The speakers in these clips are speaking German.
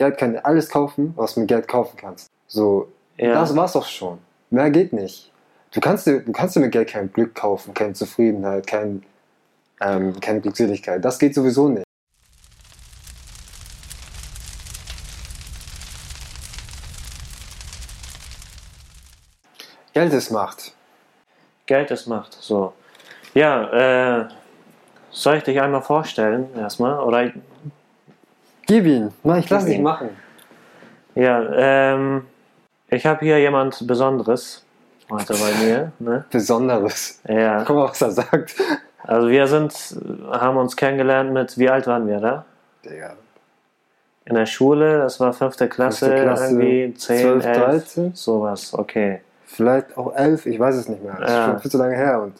Geld kann dir alles kaufen, was du mit Geld kaufen kannst. So, ja. Das war's doch schon. Mehr geht nicht. Du kannst dir mit Geld kein Glück kaufen, keine Zufriedenheit, keine Glückseligkeit. Das geht sowieso nicht. Geld ist Macht. Geld ist Macht, so. Ja, soll ich dich einmal vorstellen, erstmal? Oder? Gib ihn. Nein, ich lass dich machen. Ja, ich habe hier jemand Besonderes heute bei mir. Ne? Besonderes? Ja. Guck mal, was er sagt. Also wir haben uns kennengelernt mit, wie alt waren wir da? Digga. In der Schule, das war 5. Klasse, irgendwie 10, 12, 11, 13? Sowas, okay. Vielleicht auch 11, ich weiß es nicht mehr. Das ist schon viel zu lange her. Und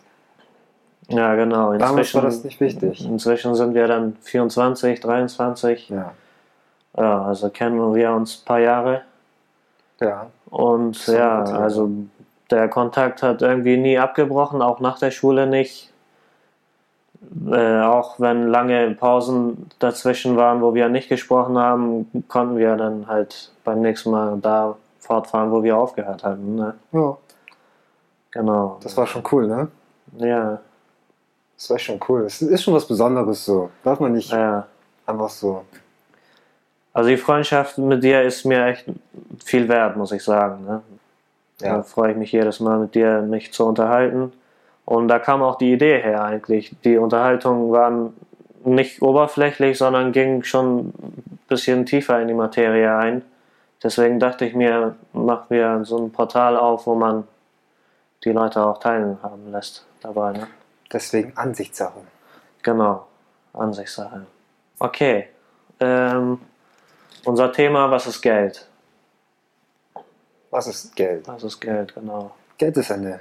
ja, genau. Damals war das nicht wichtig. Inzwischen sind wir dann 24, 23. Ja. Ja, also kennen wir uns ein paar Jahre. Ja. Und ja, also der Kontakt hat irgendwie nie abgebrochen, auch nach der Schule nicht. Auch wenn lange Pausen dazwischen waren, wo wir nicht gesprochen haben, konnten wir dann halt beim nächsten Mal da fortfahren, wo wir aufgehört hatten. Ne? Ja. Genau. Das war schon cool, ne? Ja. Das war schon cool. Es ist schon was Besonderes so. Darf man nicht einfach so. Also die Freundschaft mit dir ist mir echt viel wert, muss ich sagen. Ne? Ja. Da freue ich mich jedes Mal, mich zu unterhalten. Und da kam auch die Idee her eigentlich. Die Unterhaltungen waren nicht oberflächlich, sondern gingen schon ein bisschen tiefer in die Materie ein. Deswegen dachte ich mir, machen wir so ein Portal auf, wo man die Leute auch teilhaben lässt dabei. Ne? Deswegen Ansichtssache. Genau, Ansichtssache. Okay, unser Thema, was ist Geld? Was ist Geld? Was ist Geld, genau. Geld ist eine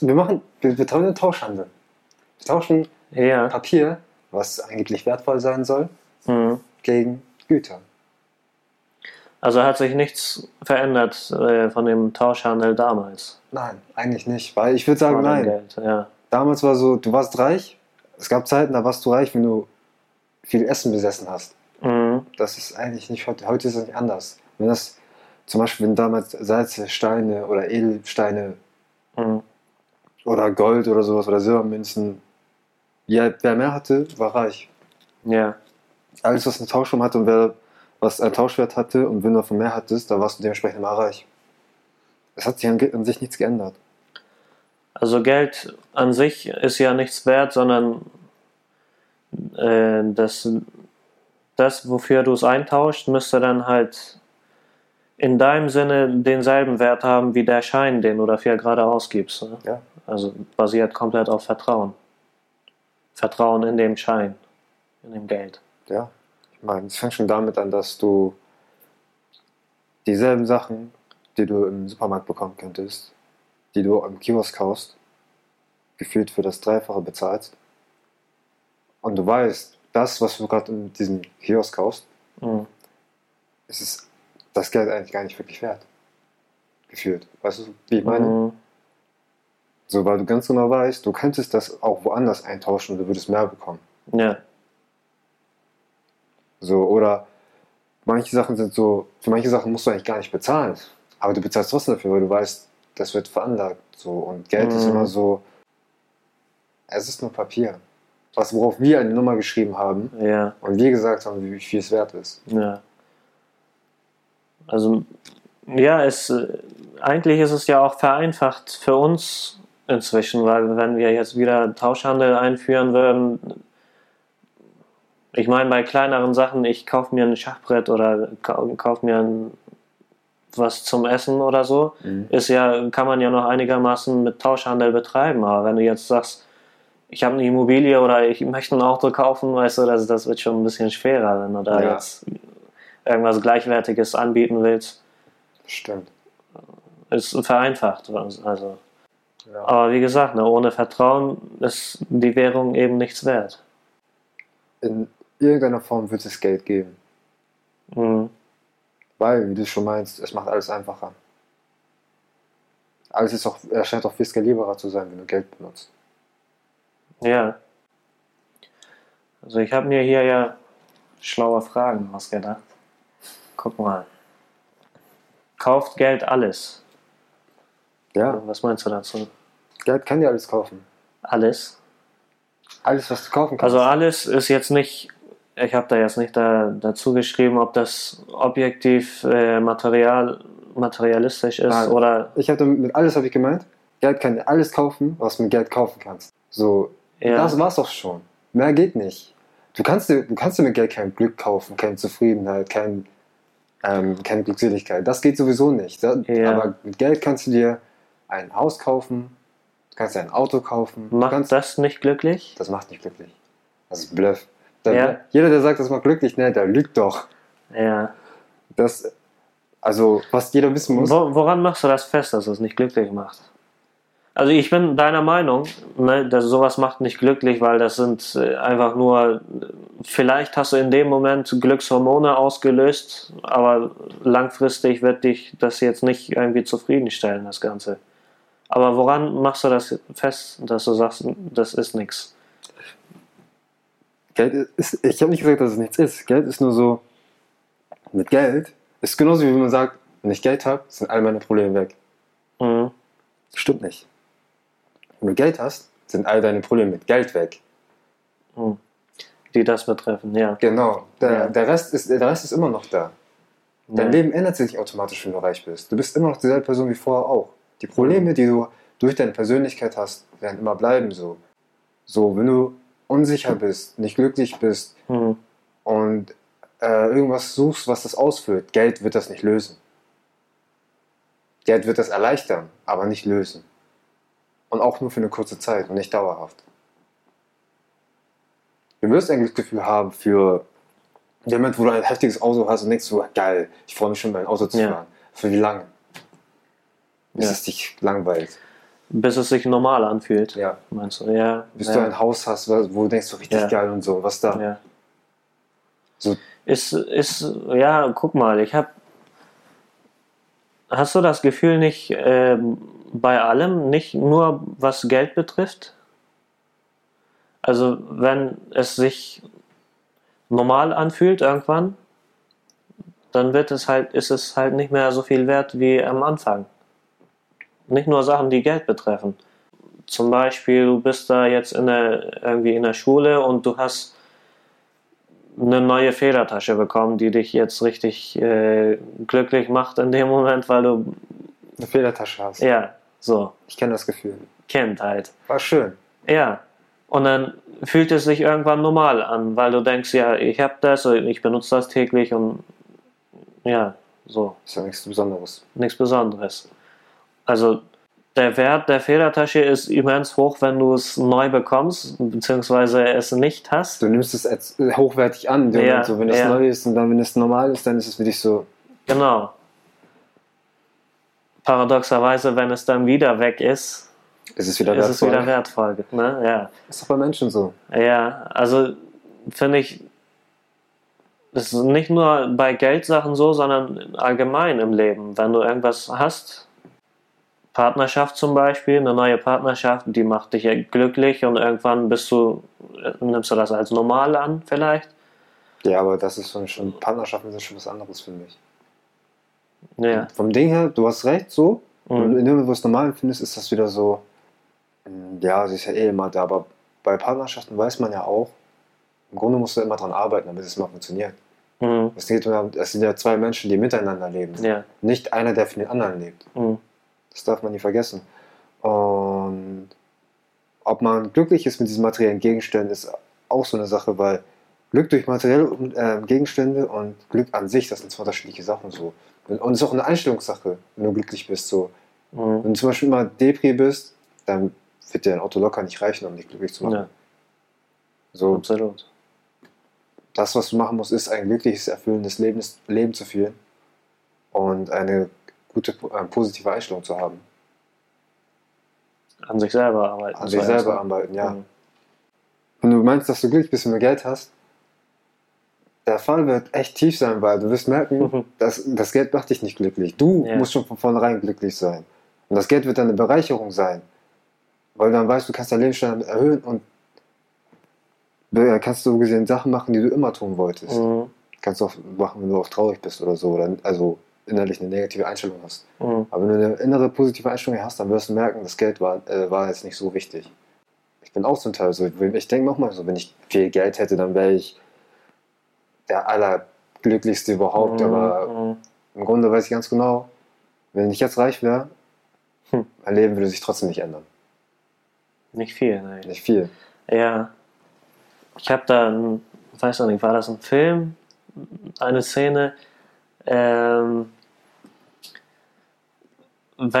wir betreiben einen Tauschhandel. Wir tauschen Papier, was angeblich wertvoll sein soll, gegen Güter. Also hat sich nichts verändert von dem Tauschhandel damals? Nein, eigentlich nicht, weil ich würde sagen, nein. Geld, ja. Damals war so, du warst reich, es gab Zeiten, da warst du reich, wenn du viel Essen besessen hast. Mhm. Das ist eigentlich nicht heute, heute ist es nicht anders. Wenn das, zum Beispiel, wenn damals Salze, Steine oder Edelsteine oder Gold oder sowas oder Silbermünzen, wer mehr hatte, war reich. Ja. Alles, was eine Tauschung hatte und was ein Tauschwert hatte und wenn du davon mehr hattest, da warst du dementsprechend mal reich. Es hat sich an sich nichts geändert. Also Geld an sich ist ja nichts wert, sondern das, wofür du es eintauscht, müsste dann halt in deinem Sinne denselben Wert haben wie der Schein, den du dafür gerade ausgibst. Ne? Ja. Also basiert komplett auf Vertrauen. Vertrauen in dem Schein, in dem Geld. Ja. Es fängt schon damit an, dass du dieselben Sachen, die du im Supermarkt bekommen könntest, die du am Kiosk kaufst, gefühlt für das Dreifache bezahlst. Und du weißt, das, was du gerade in diesem Kiosk kaufst, ist das Geld eigentlich gar nicht wirklich wert. Gefühlt. Weißt du, wie ich meine? So, weil du ganz genau weißt, du könntest das auch woanders eintauschen und du würdest mehr bekommen. Ja. So, oder manche Sachen sind so, für manche Sachen musst du eigentlich gar nicht bezahlen, aber du bezahlst trotzdem dafür, weil du weißt, das wird veranlagt. So. Und Geld ist immer so, es ist nur Papier. Worauf wir eine Nummer geschrieben haben und wir gesagt haben, wie viel es wert ist. Ja. Also, ja, eigentlich ist es ja auch vereinfacht für uns inzwischen, weil wenn wir jetzt wieder Tauschhandel einführen würden, ich meine, bei kleineren Sachen, ich kaufe mir ein Schachbrett oder kaufe mir was zum Essen oder so, kann man ja noch einigermaßen mit Tauschhandel betreiben. Aber wenn du jetzt sagst, ich habe eine Immobilie oder ich möchte ein Auto kaufen, weißt du, das wird schon ein bisschen schwerer, wenn du da jetzt irgendwas Gleichwertiges anbieten willst. Stimmt. Ist vereinfacht. Also. Ja. Aber wie gesagt, ohne Vertrauen ist die Währung eben nichts wert. In irgendeiner Form wird es Geld geben. Mhm. Weil, wie du schon meinst, es macht alles einfacher. Alles erscheint auch viel skalierbarer zu sein, wenn du Geld benutzt. Ja. Also ich habe mir hier ja schlaue Fragen ausgedacht. Guck mal. Kauft Geld alles? Ja. Was meinst du dazu? Geld kann ja alles kaufen. Alles? Alles, was du kaufen kannst. Also alles ist jetzt nicht, ich habe da jetzt nicht dazu geschrieben, ob das objektiv materialistisch ist. Nein, oder... Ich habe mit alles habe ich gemeint, Geld kann dir alles kaufen, was du mit Geld kaufen kannst. So, ja. Das war's doch schon. Mehr geht nicht. Du kannst dir mit Geld kein Glück kaufen, keine Zufriedenheit, keine Glückseligkeit. Das geht sowieso nicht. Ja. Aber mit Geld kannst du dir ein Haus kaufen, du kannst dir ein Auto kaufen. Macht das nicht glücklich? Das macht nicht glücklich. Das ist Bluff. Ja. Jeder, der sagt, das macht glücklich, ne, der lügt doch. Ja. Das, also, was jeder wissen muss. Woran machst du das fest, dass es nicht glücklich macht? Also ich bin deiner Meinung, ne, dass sowas macht nicht glücklich, weil das sind einfach nur, vielleicht hast du in dem Moment Glückshormone ausgelöst, aber langfristig wird dich das jetzt nicht irgendwie zufriedenstellen, das Ganze. Aber woran machst du das fest, dass du sagst, das ist nichts? Geld ist, ich habe nicht gesagt, dass es nichts ist. Geld ist nur so, mit Geld ist genauso wie wenn man sagt, wenn ich Geld habe, sind all meine Probleme weg. Mhm. Stimmt nicht. Wenn du Geld hast, sind all deine Probleme mit Geld weg. Hm. Die das betreffen, ja. Genau. Der Rest ist immer noch da. Dein Leben ändert sich nicht automatisch, wenn du reich bist. Du bist immer noch dieselbe Person wie vorher auch. Die Probleme, die du durch deine Persönlichkeit hast, werden immer bleiben so. So, wenn du unsicher bist, nicht glücklich bist und irgendwas suchst, was das ausfüllt, Geld wird das nicht lösen. Geld wird das erleichtern, aber nicht lösen. Und auch nur für eine kurze Zeit und nicht dauerhaft. Du wirst ein Glücksgefühl haben für den Moment, wo du ein heftiges Auto hast und denkst so, geil, ich freue mich schon, mein Auto zu fahren. Für wie lange? Bis es dich langweilt. Bis es sich normal anfühlt, meinst du? Ja. Bis du ein Haus hast, wo du denkst so, richtig geil und so, was da? Ja. So. Ja, guck mal, Hast du das Gefühl nicht bei allem, nicht nur was Geld betrifft? Also wenn es sich normal anfühlt irgendwann, dann ist es halt nicht mehr so viel wert wie am Anfang. Nicht nur Sachen, die Geld betreffen. Zum Beispiel, du bist da jetzt irgendwie in der Schule und du hast eine neue Federtasche bekommen, die dich jetzt richtig glücklich macht in dem Moment, weil du eine Federtasche hast. Ja, so. Ich kenne das Gefühl. Kindheit. War schön. Ja. Und dann fühlt es sich irgendwann normal an, weil du denkst, ja, ich habe das, ich benutze das täglich und ja, so. Ist ja nichts Besonderes. Nichts Besonderes. Also der Wert der Federtasche ist immens hoch, wenn du es neu bekommst, beziehungsweise es nicht hast. Du nimmst es als hochwertig an, so, wenn es neu ist und dann, wenn es normal ist, dann ist es für dich so. Genau. Paradoxerweise, wenn es dann wieder weg ist, ist es wieder wertvoll. Ne? Ja. Ist doch bei Menschen so. Ja, also finde ich, es ist nicht nur bei Geldsachen so, sondern allgemein im Leben. Wenn du irgendwas hast, Partnerschaft zum Beispiel, eine neue Partnerschaft, die macht dich glücklich und irgendwann nimmst du das als normal an vielleicht. Ja, aber das ist schon Partnerschaften sind schon was anderes, finde ich. Ja. Und vom Ding her, du hast recht, so. Und in dem Moment, wo du es normal findest, ist das wieder so, ja, sie ist ja eh immer da, aber bei Partnerschaften weiß man ja auch, im Grunde musst du immer dran arbeiten, damit es mal funktioniert. Es sind ja zwei Menschen, die miteinander leben. Ja. Nicht einer, der für den anderen lebt. Das darf man nie vergessen. Und ob man glücklich ist mit diesen materiellen Gegenständen, ist auch so eine Sache, weil Glück durch materielle Gegenstände und Glück an sich, das sind zwei unterschiedliche Sachen so. Und es ist auch eine Einstellungssache, wenn du glücklich bist. So. Wenn du zum Beispiel immer Depri bist, dann wird dir dein Auto locker nicht reichen, um dich glücklich zu machen. Ja. So. Absolut. Das, was du machen musst, ist ein glückliches, erfüllendes Leben zu führen und eine positive Einstellung zu haben. An sich selber arbeiten. An sich selber arbeiten, ja. Wenn du meinst, dass du glücklich bist, wenn du Geld hast, der Fall wird echt tief sein, weil du wirst merken, dass das Geld macht dich nicht glücklich. Du musst schon von vornherein glücklich sein. Und das Geld wird dann eine Bereicherung sein, weil du dann weißt, du kannst dein Lebensstandard erhöhen und kannst du so gesehen Sachen machen, die du immer tun wolltest. Mhm. Kannst du auch machen, wenn du oft traurig bist oder so, oder also innerlich eine negative Einstellung hast. Mhm. Aber wenn du eine innere positive Einstellung hast, dann wirst du merken, das Geld war jetzt nicht so wichtig. Ich bin auch zum Teil so, ich denke nochmal so, wenn ich viel Geld hätte, dann wäre ich der Allerglücklichste überhaupt, aber im Grunde weiß ich ganz genau, wenn ich jetzt reich wäre, mein Leben würde sich trotzdem nicht ändern. Nicht viel, nein. Nicht viel. Ja. Ich habe da, ich weiß noch nicht, war das ein Film? Eine Szene, wenn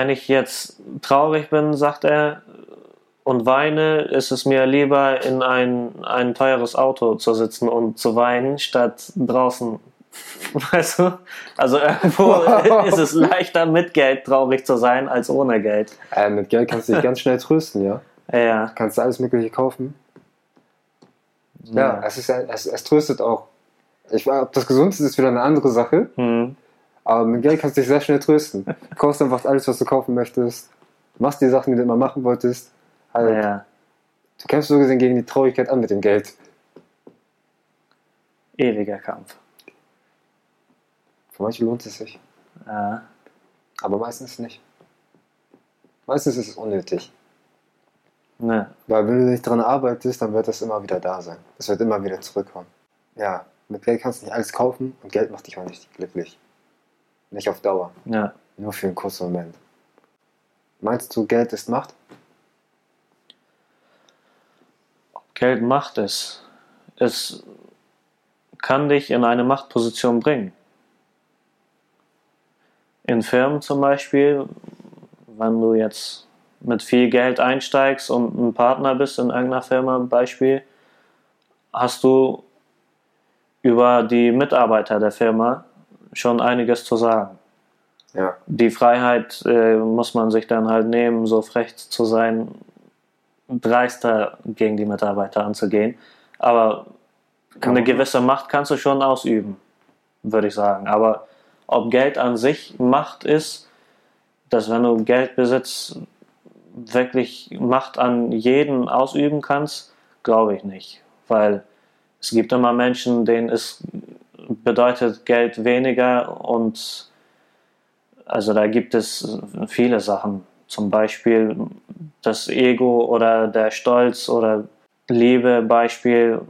ich jetzt traurig bin, sagt er, und weine, ist es mir lieber, in ein teures Auto zu sitzen und zu weinen, statt draußen. Weißt du? Also irgendwo ist es leichter, mit Geld traurig zu sein, als ohne Geld. Mit Geld kannst du dich ganz schnell trösten, ja? Ja. Kannst du alles Mögliche kaufen. Ja, es tröstet auch. Ob das gesund ist wieder eine andere Sache. Hm. Aber mit Geld kannst du dich sehr schnell trösten. Du kaufst einfach alles, was du kaufen möchtest. Machst die Sachen, die du immer machen wolltest. Also, ja. Du kämpfst so gesehen gegen die Traurigkeit an mit dem Geld. Ewiger Kampf. Für manche lohnt es sich. Ja. Aber meistens nicht. Meistens ist es unnötig. Ne. Weil wenn du nicht dran arbeitest, dann wird das immer wieder da sein. Es wird immer wieder zurückkommen. Ja, mit Geld kannst du nicht alles kaufen und Geld macht dich auch nicht glücklich. Nicht auf Dauer. Ja. Nur für einen kurzen Moment. Meinst du, Geld ist Macht? Geld macht es. Es kann dich in eine Machtposition bringen. In Firmen zum Beispiel, wenn du jetzt mit viel Geld einsteigst und ein Partner bist in irgendeiner Firma, Beispiel, hast du über die Mitarbeiter der Firma schon einiges zu sagen. Ja. Die Freiheit muss man sich dann halt nehmen, so frech zu sein, dreister gegen die Mitarbeiter anzugehen. Aber eine gewisse Macht kannst du schon ausüben, würde ich sagen. Aber ob Geld an sich Macht ist, dass wenn du Geld besitzt, wirklich Macht an jeden ausüben kannst, glaube ich nicht. Weil es gibt immer Menschen, denen es bedeutet Geld weniger und also da gibt es viele Sachen. Zum Beispiel das Ego oder der Stolz oder Liebe, Beispiel,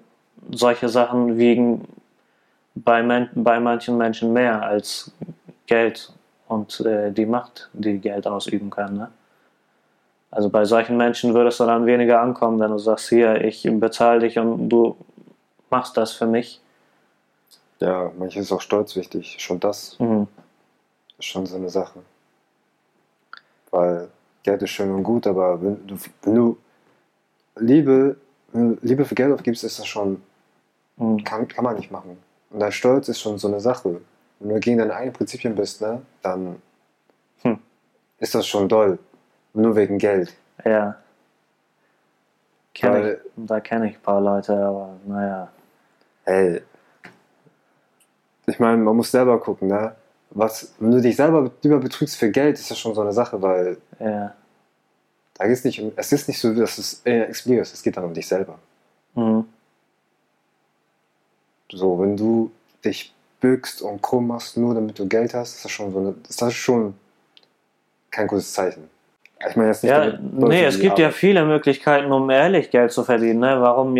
solche Sachen wiegen bei manchen Menschen mehr als Geld und die Macht, die Geld ausüben kann. Ne? Also bei solchen Menschen würdest du dann weniger ankommen, wenn du sagst, hier, ich bezahle dich und du machst das für mich. Ja, manchen ist auch Stolz wichtig, schon das ist schon so eine Sache. Weil Geld ist schön und gut, aber wenn du Liebe für Geld aufgibst, ist das schon, kann man nicht machen. Und dein Stolz ist schon so eine Sache. Wenn du gegen deine eigenen Prinzipien bist, ne, dann ist das schon doll. Nur wegen Geld. Ja. Da kenne ich ein paar Leute, aber naja. Ey. Ich meine, man muss selber gucken, ne? Wenn du dich selber lieber betrügst für Geld, ist das schon so eine Sache, weil da geht's nicht um, es ist nicht so, dass es explizit ist, es geht dann um dich selber. Mhm. So, wenn du dich bückst und krumm machst, nur damit du Geld hast, ist das schon so eine, ist das schon kein gutes Zeichen. Ich meine jetzt nicht es gibt ja viele Möglichkeiten, um ehrlich Geld zu verdienen, ne? Warum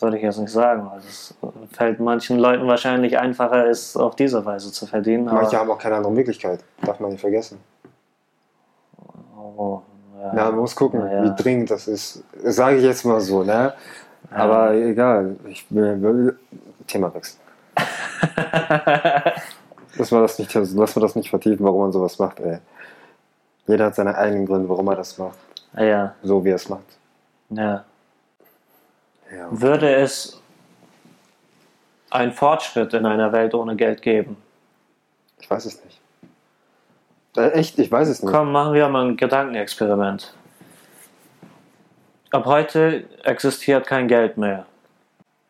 würde ich jetzt nicht sagen, weil es fällt manchen Leuten wahrscheinlich einfacher, es auf diese Weise zu verdienen. Manche haben auch keine andere Möglichkeit, darf man nicht vergessen. Oh, ja. Na, man muss gucken, wie dringend das ist. Das sage ich jetzt mal so, ne? Aber egal, ich will Thema wechseln. Lass mal das nicht vertiefen, warum man sowas macht, ey. Jeder hat seine eigenen Gründe, warum er das macht. Ja. So wie er es macht. Ja. Ja, okay. Würde es einen Fortschritt in einer Welt ohne Geld geben? Ich weiß es nicht. Echt, ich weiß es nicht. Komm, machen wir mal ein Gedankenexperiment. Ab heute existiert kein Geld mehr.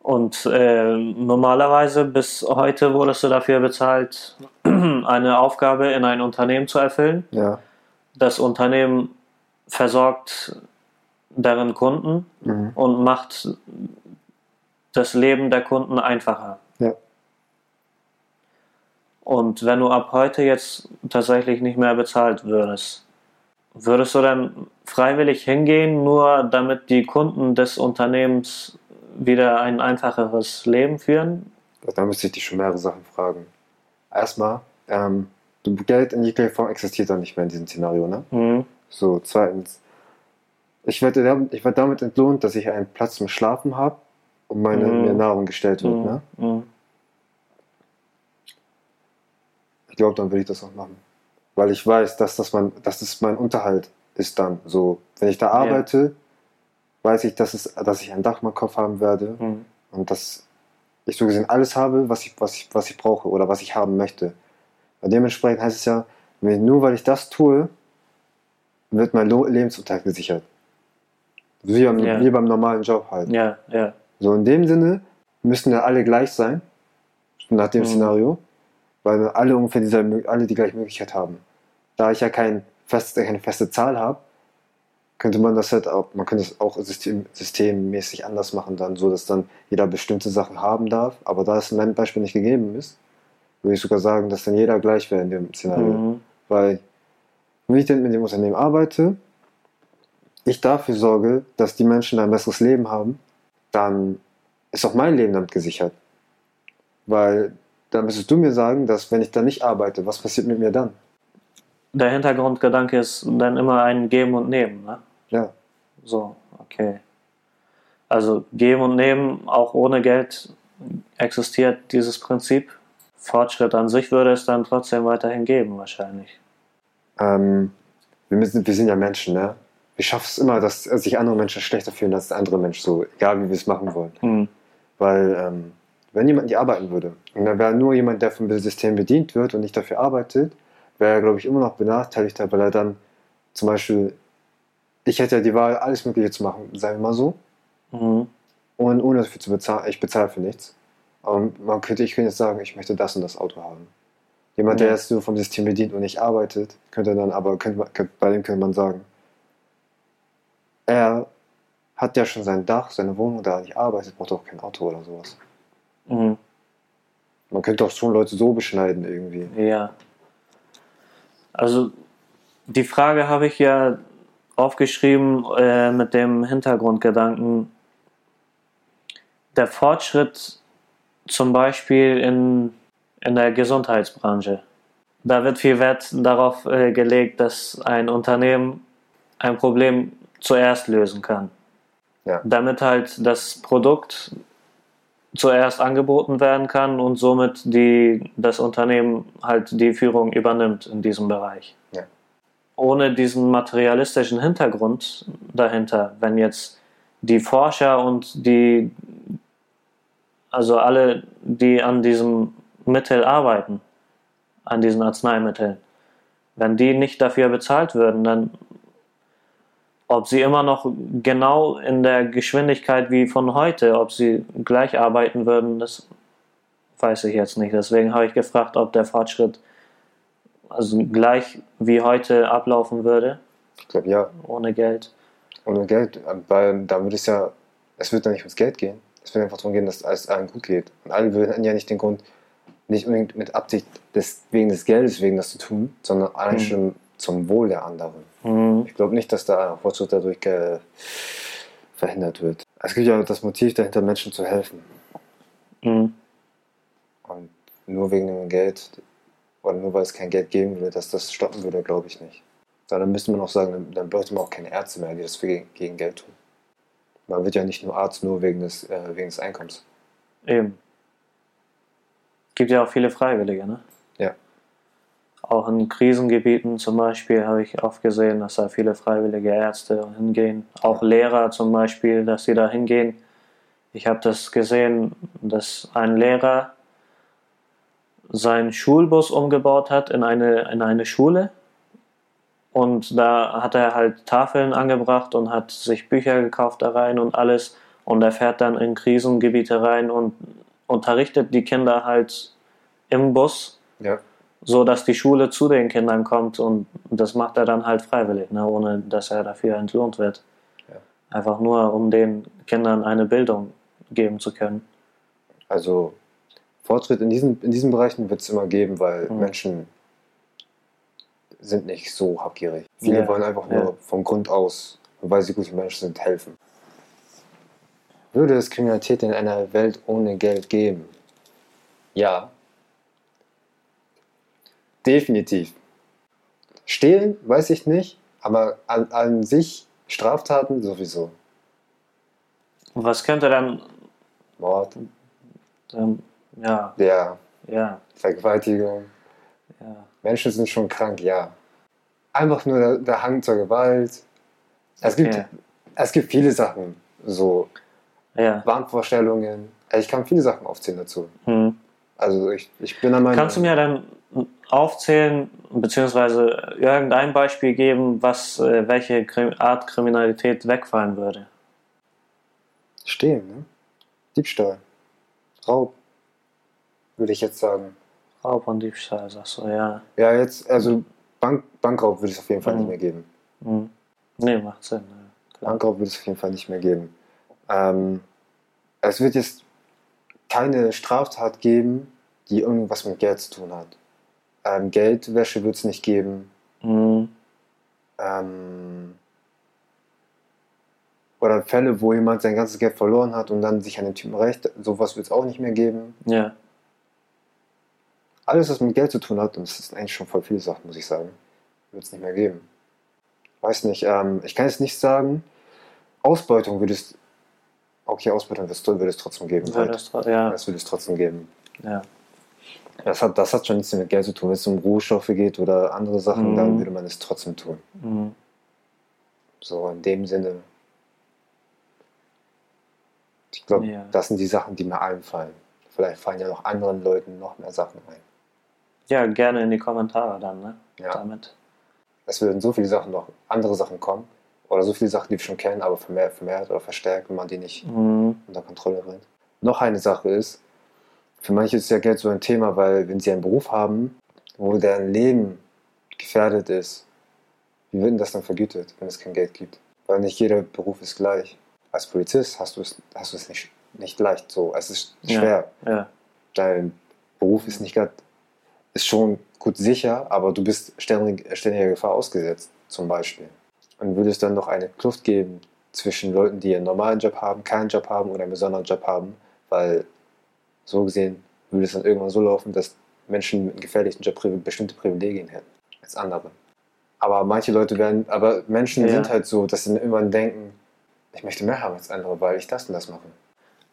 Und normalerweise bis heute wurdest du dafür bezahlt, eine Aufgabe in ein Unternehmen zu erfüllen. Ja. Das Unternehmen versorgt darin Kunden und macht das Leben der Kunden einfacher. Ja. Und wenn du ab heute jetzt tatsächlich nicht mehr bezahlt würdest, würdest du dann freiwillig hingehen, nur damit die Kunden des Unternehmens wieder ein einfacheres Leben führen? Da müsste ich dich schon mehrere Sachen fragen. Erstmal, Geld in jeglicher Form existiert dann nicht mehr in diesem Szenario, ne? Mhm. So, zweitens, ich werde damit entlohnt, dass ich einen Platz zum Schlafen habe und mir Nahrung gestellt wird, ne? Mhm. Ich glaube, dann würde ich das auch machen. Weil ich weiß, dass das mein Unterhalt ist dann. So, wenn ich da arbeite, weiß ich, dass ich ein Dach im Kopf haben werde und dass ich so gesehen alles habe, was ich brauche oder was ich haben möchte. Und dementsprechend heißt es ja, nur weil ich das tue, wird mein Lebensunterhalt gesichert. Wie beim normalen Job halt. Ja, ja. So in dem Sinne müssen ja alle gleich sein, nach dem Szenario, weil alle ungefähr alle die gleiche Möglichkeit haben. Da ich ja keine feste Zahl habe, könnte man das halt auch, systemmäßig anders machen, dann so, dass dann jeder bestimmte Sachen haben darf, aber da es in meinem Beispiel nicht gegeben ist, würde ich sogar sagen, dass dann jeder gleich wäre in dem Szenario. Weil, wenn ich denn mit dem Unternehmen arbeite, ich dafür sorge, dass die Menschen ein besseres Leben haben, dann ist auch mein Leben damit gesichert. Weil, dann müsstest du mir sagen, dass wenn ich dann nicht arbeite, was passiert mit mir dann? Der Hintergrundgedanke ist dann immer ein Geben und Nehmen, ne? Ja. So, okay. Also Geben und Nehmen, auch ohne Geld existiert dieses Prinzip. Fortschritt an sich würde es dann trotzdem weiterhin geben, wahrscheinlich. Wir sind ja Menschen, ne? Wir schaffen es immer, dass sich andere Menschen schlechter fühlen als andere Menschen, so egal wie wir es machen wollen. Mhm. Weil, wenn jemand nicht arbeiten würde, und dann wäre nur jemand, der vom System bedient wird und nicht dafür arbeitet, wäre er, glaube ich, immer noch benachteiligt, weil er dann zum Beispiel, ich hätte ja die Wahl, alles Mögliche zu machen, sagen wir mal so, und ohne dafür zu bezahlen, ich bezahle für nichts. Aber ich könnte jetzt sagen, ich möchte das und das Auto haben. Jemand, der jetzt nur vom System bedient und nicht arbeitet, könnte man sagen, er hat ja schon sein Dach, seine Wohnung, da er nicht arbeitet, braucht auch kein Auto oder sowas. Mhm. Man könnte auch schon Leute so beschneiden irgendwie. Ja. Also die Frage habe ich ja aufgeschrieben mit dem Hintergrundgedanken. Der Fortschritt zum Beispiel in der Gesundheitsbranche. Da wird viel Wert darauf gelegt, dass ein Unternehmen ein Problem zuerst lösen kann. Ja. Damit halt das Produkt zuerst angeboten werden kann und somit das Unternehmen halt die Führung übernimmt in diesem Bereich. Ja. Ohne diesen materialistischen Hintergrund dahinter, wenn jetzt die Forscher und also alle, die an diesem Mittel arbeiten, an diesen Arzneimitteln, wenn die nicht dafür bezahlt würden, dann ob sie immer noch genau in der Geschwindigkeit wie von heute, ob sie gleich arbeiten würden, das weiß ich jetzt nicht. Deswegen habe ich gefragt, ob der Fortschritt also gleich wie heute ablaufen würde. Ich glaube, ja. Ohne Geld. Ohne Geld, weil da würde es wird dann nicht ums Geld gehen. Es wird einfach darum gehen, dass es allen gut geht. Und alle würden ja nicht den Grund, nicht unbedingt mit Absicht wegen des Geldes, wegen das zu tun, sondern allein schon zum Wohl der anderen. Mhm. Ich glaube nicht, dass da ein Fortschritt dadurch verhindert wird. Es gibt ja das Motiv dahinter, Menschen zu helfen. Mhm. Und nur wegen dem Geld, oder nur weil es kein Geld geben würde, dass das stoppen würde, glaube ich nicht. Dann müsste man auch sagen, dann bräuchte man auch keine Ärzte mehr, die das gegen Geld tun. Man wird ja nicht nur Arzt, nur wegen des Einkommens. Eben. Gibt ja auch viele Freiwillige, ne? Ja. Auch in Krisengebieten zum Beispiel habe ich oft gesehen, dass da viele freiwillige Ärzte hingehen. Auch Lehrer zum Beispiel, dass sie da hingehen. Ich habe das gesehen, dass ein Lehrer seinen Schulbus umgebaut hat in eine Schule. Und da hat er halt Tafeln angebracht und hat sich Bücher gekauft da rein und alles. Und er fährt dann in Krisengebiete rein und unterrichtet die Kinder halt im Bus, so dass die Schule zu den Kindern kommt. Und das macht er dann halt freiwillig, ne? Ohne dass er dafür entlohnt wird. Ja. Einfach nur, um den Kindern eine Bildung geben zu können. Also Fortschritt in diesen Bereichen wird es immer geben, weil Menschen sind nicht so habgierig. Viele wollen einfach nur vom Grund aus, weil sie gute Menschen sind, helfen. Würde es Kriminalität in einer Welt ohne Geld geben? Ja. Definitiv. Stehlen, weiß ich nicht, aber an sich Straftaten sowieso. Was könnte dann? Mord. Ja. Vergewaltigung. Ja. Menschen sind schon krank, ja. Einfach nur der Hang zur Gewalt. Es gibt viele Sachen, so Wahnvorstellungen. Ich kann viele Sachen aufzählen dazu. Also ich bin der Meinung. Kannst du mir dann aufzählen, beziehungsweise irgendein Beispiel geben, welche Art Kriminalität wegfallen würde? Stehlen, ne? Diebstahl. Raub, würde ich jetzt sagen. Raub und Diebstahl, sagst du, ja. Ja, jetzt, also Bankraub würde es auf jeden Fall nicht mehr geben. Nee, macht Sinn. Ja. Bankraub würde es auf jeden Fall nicht mehr geben. Es wird jetzt keine Straftat geben, die irgendwas mit Geld zu tun hat. Geldwäsche wird es nicht geben. Oder Fälle, wo jemand sein ganzes Geld verloren hat und dann sich an den Typen rächt, sowas wird es auch nicht mehr geben. Ja. Alles, was mit Geld zu tun hat, und es ist eigentlich schon voll viele Sachen, muss ich sagen, wird es nicht mehr geben. Weiß nicht, ich kann jetzt nicht sagen, Ausbeutung würde es, okay, Ausbeutung würde es trotzdem geben. Halt. Das würde es trotzdem geben. Ja. Das hat schon nichts mit Geld zu tun. Wenn es um Rohstoffe geht oder andere Sachen, dann würde man es trotzdem tun. So, in dem Sinne. Ich glaube, das sind die Sachen, die mir einfallen. Vielleicht fallen ja noch anderen Leuten noch mehr Sachen ein. Ja, gerne in die Kommentare dann, ne? Ja. Damit. Es würden so viele Sachen noch, andere Sachen kommen. Oder so viele Sachen, die wir schon kennen, aber vermehrt oder verstärkt, wenn man die nicht unter Kontrolle bringt. Noch eine Sache ist, für manche ist ja Geld so ein Thema, weil wenn sie einen Beruf haben, wo deren Leben gefährdet ist, wie wird denn das dann vergütet, wenn es kein Geld gibt? Weil nicht jeder Beruf ist gleich. Als Polizist hast du es nicht leicht so. Es ist schwer. Ja. Dein Beruf ist nicht gerade, ist schon gut sicher, aber du bist ständiger Gefahr ausgesetzt, zum Beispiel. Und würde es dann noch eine Kluft geben zwischen Leuten, die einen normalen Job haben, keinen Job haben oder einen besonderen Job haben, weil so gesehen würde es dann irgendwann so laufen, dass Menschen mit einem gefährlichen Job bestimmte Privilegien hätten als andere. Aber manche Leute werden, aber Menschen sind halt so, dass sie irgendwann denken, ich möchte mehr haben als andere, weil ich das und das mache.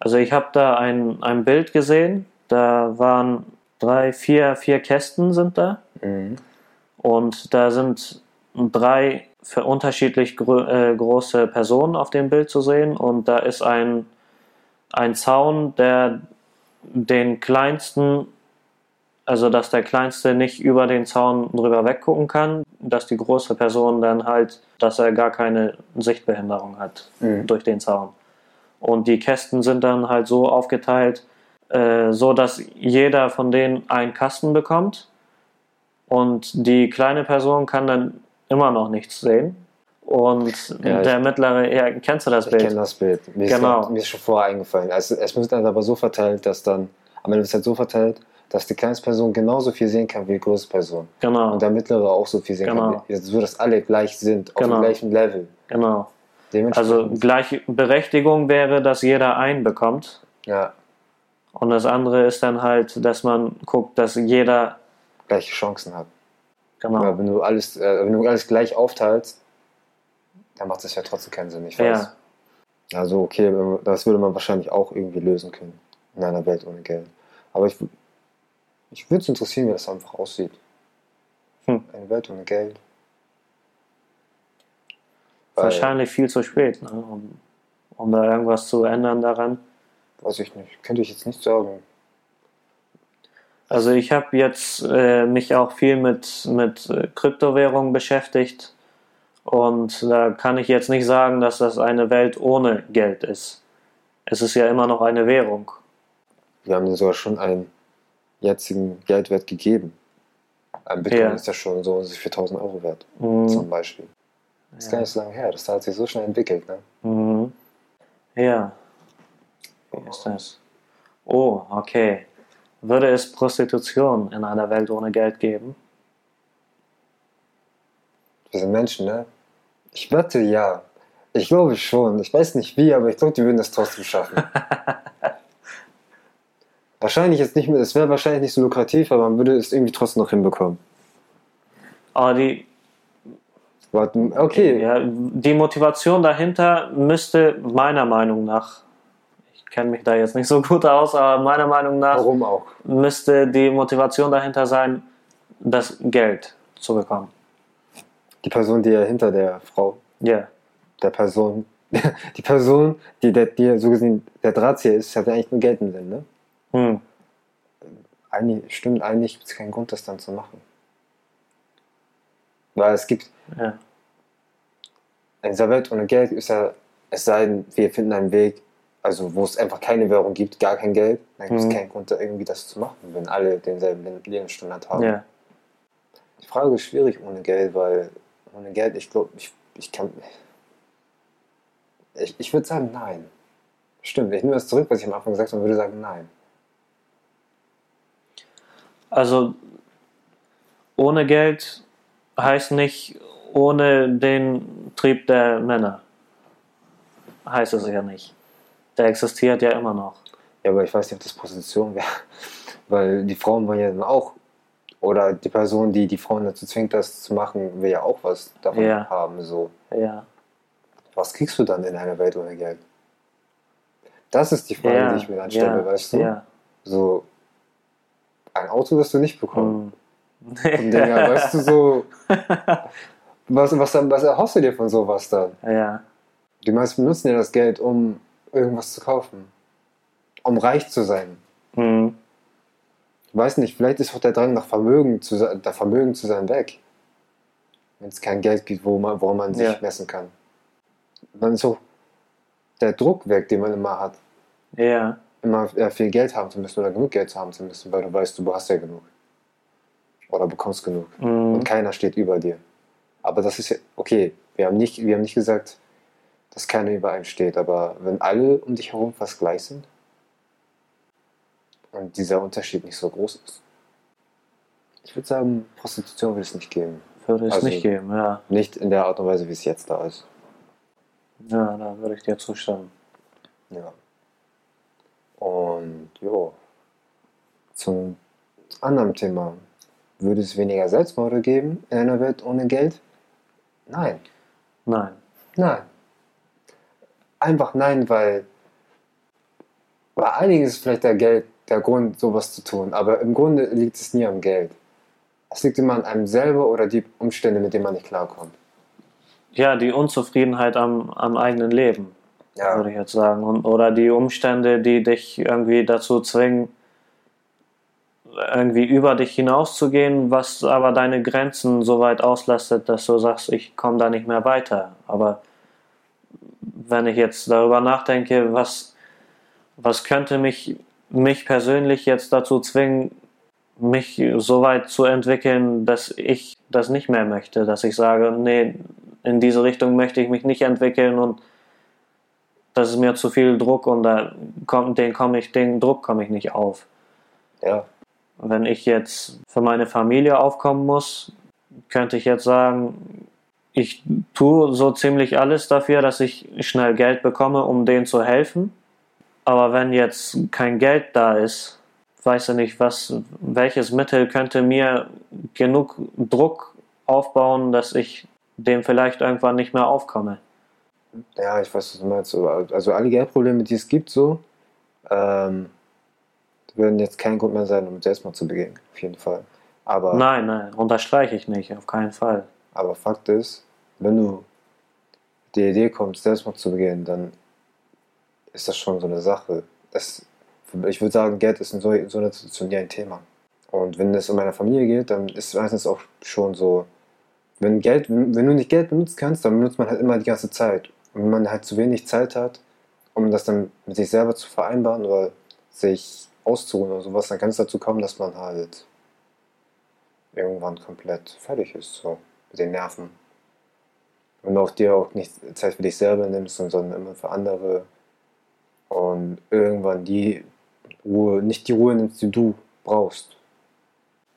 Also ich habe da ein Bild gesehen, da waren vier Kästen sind da. Und da sind drei für unterschiedlich große Personen auf dem Bild zu sehen und da ist ein Zaun, der den kleinsten, also dass der kleinste nicht über den Zaun drüber weggucken kann, dass die große Person dann halt, dass er gar keine Sichtbehinderung hat durch den Zaun. Und die Kästen sind dann halt so aufgeteilt, so dass jeder von denen einen Kasten bekommt und die kleine Person kann dann immer noch nichts sehen. Und der mittlere, kennst du das Bild? Ich kenne das Bild. Mir ist schon vorher eingefallen. Also, es wird dann aber so verteilt, dass dann, am Ende ist es halt so verteilt, dass die kleinste Person genauso viel sehen kann wie die große Person. Genau. Und der mittlere auch so viel sehen kann. So, dass alle gleich sind, auf dem gleichen Level. Genau. Also, gleiche Berechtigung wäre, dass jeder einen bekommt. Ja. Und das andere ist dann halt, dass man guckt, dass jeder gleiche Chancen hat. Genau. Ja, wenn du alles gleich aufteilst, dann macht es ja trotzdem keinen Sinn, ich weiß. Ja. Also okay, das würde man wahrscheinlich auch irgendwie lösen können, in einer Welt ohne Geld. Aber ich würde es interessieren, wie das einfach aussieht. Eine Welt ohne Geld. Wahrscheinlich viel zu spät, ne? um da irgendwas zu ändern daran. Weiß ich nicht, könnte ich jetzt nicht sagen. Also ich habe jetzt mich auch viel mit Kryptowährungen beschäftigt und da kann ich jetzt nicht sagen, dass das eine Welt ohne Geld ist. Es ist ja immer noch eine Währung. Wir haben sogar schon einen jetzigen Geldwert gegeben. Ein Bitcoin ist ja schon so 4.000 Euro wert, zum Beispiel. Das ist gar nicht so lange her, das hat sich so schnell entwickelt. Ne? Mhm. Ja. Wie ist das? Oh, okay. Würde es Prostitution in einer Welt ohne Geld geben? Wir sind Menschen, ne? Ich wette, ja. Ich glaube schon. Ich weiß nicht wie, aber ich glaube, die würden das trotzdem schaffen. Wahrscheinlich jetzt nicht mehr, es wäre wahrscheinlich nicht so lukrativ, aber man würde es irgendwie trotzdem noch hinbekommen. Aber okay. Ja, die Motivation dahinter müsste meiner Meinung nach, ich kenne mich da jetzt nicht so gut aus, aber meiner Meinung nach warum auch? Müsste die Motivation dahinter sein, das Geld zu bekommen. Die Person, die ja hinter der Frau, die so gesehen der Drahtzieher ist, hat ja eigentlich nur Geld im Sinn, ne? Hm. Eigentlich gibt es keinen Grund, das dann zu machen. Weil es gibt in dieser Welt ohne Geld ist ja, es sei denn, wir finden einen Weg, also wo es einfach keine Währung gibt, gar kein Geld, dann gibt es keinen Grund, da irgendwie das zu machen, wenn alle denselben Lebensstandard haben. Ja. Die Frage ist schwierig ohne Geld, weil ohne Geld, ich glaube, ich kann. Ich würde sagen, nein. Stimmt, ich nehme das zurück, was ich am Anfang gesagt habe, und würde sagen, nein. Also, ohne Geld heißt nicht ohne den Trieb der Männer. Heißt es ja nicht. Der existiert ja immer noch. Ja, aber ich weiß nicht, ob das Prostitution wäre. Weil die Frauen wollen ja dann auch, oder die Person, die die Frauen dazu zwingt, das zu machen, will ja auch was davon haben. So. Ja. Was kriegst du dann in einer Welt ohne Geld? Das ist die Frage, die ich mir dann stelle, weißt du? Ja. So, ein Auto wirst du nicht bekommen. Und Dinger, weißt du, so, was erhoffst du dir von sowas dann? Ja. Die meisten benutzen ja das Geld, um irgendwas zu kaufen. Um reich zu sein. Mhm. Ich weiß nicht, vielleicht ist auch der Drang nach Vermögen zu sein weg. Wenn es kein Geld gibt, woran man sich messen kann. Dann ist auch der Druck weg, den man immer hat. Ja. Immer viel Geld haben zu müssen oder genug Geld haben zu müssen, weil du weißt, du hast ja genug. Oder bekommst genug. Mhm. Und keiner steht über dir. Aber das ist ja, okay, wir haben nicht gesagt, dass keiner über einem steht, aber wenn alle um dich herum fast gleich sind und dieser Unterschied nicht so groß ist. Ich würde sagen, Prostitution würde es nicht geben. Würde es nicht geben. Nicht in der Art und Weise, wie es jetzt da ist. Ja, da würde ich dir zustimmen. Ja. Und jo, zum anderen Thema. Würde es weniger Selbstmorde geben in einer Welt ohne Geld? Nein. Einfach nein, weil bei einigen ist vielleicht der Grund, sowas zu tun, aber im Grunde liegt es nie am Geld. Es liegt immer an einem selber oder die Umstände, mit denen man nicht klarkommt. Ja, die Unzufriedenheit am eigenen Leben, würde ich jetzt sagen. Oder die Umstände, die dich irgendwie dazu zwingen, irgendwie über dich hinauszugehen, was aber deine Grenzen so weit auslastet, dass du sagst, ich komme da nicht mehr weiter. Aber wenn ich jetzt darüber nachdenke, was könnte mich persönlich jetzt dazu zwingen, mich so weit zu entwickeln, dass ich das nicht mehr möchte, dass ich sage, nee, in diese Richtung möchte ich mich nicht entwickeln und das ist mir zu viel Druck und den Druck komme ich nicht auf. Ja. Wenn ich jetzt für meine Familie aufkommen muss, könnte ich jetzt sagen, ich tue so ziemlich alles dafür, dass ich schnell Geld bekomme, um denen zu helfen. Aber wenn jetzt kein Geld da ist, weiß ich nicht, welches Mittel könnte mir genug Druck aufbauen, dass ich dem vielleicht irgendwann nicht mehr aufkomme. Ja, ich weiß, was du meinst. Also alle Geldprobleme, die es gibt, so, würden jetzt kein Grund mehr sein, um Selbstmord zu begehen, auf jeden Fall. Aber nein, unterstreiche ich nicht, auf keinen Fall. Aber Fakt ist, wenn du die Idee kommst, Selbstmord zu begehen, dann ist das schon so eine Sache. Ich würde sagen, Geld ist in so einer Situation nie ein Thema. Und wenn es um meine Familie geht, dann ist es meistens auch schon so, wenn du nicht Geld benutzen kannst, dann benutzt man halt immer die ganze Zeit. Und wenn man halt zu wenig Zeit hat, um das dann mit sich selber zu vereinbaren oder sich auszuruhen oder sowas, dann kann es dazu kommen, dass man halt irgendwann komplett fertig ist, so mit den Nerven. und auch dir auch nicht Zeit für dich selber nimmst, sondern immer für andere und irgendwann die Ruhe, nicht die Ruhe nimmst, die du brauchst.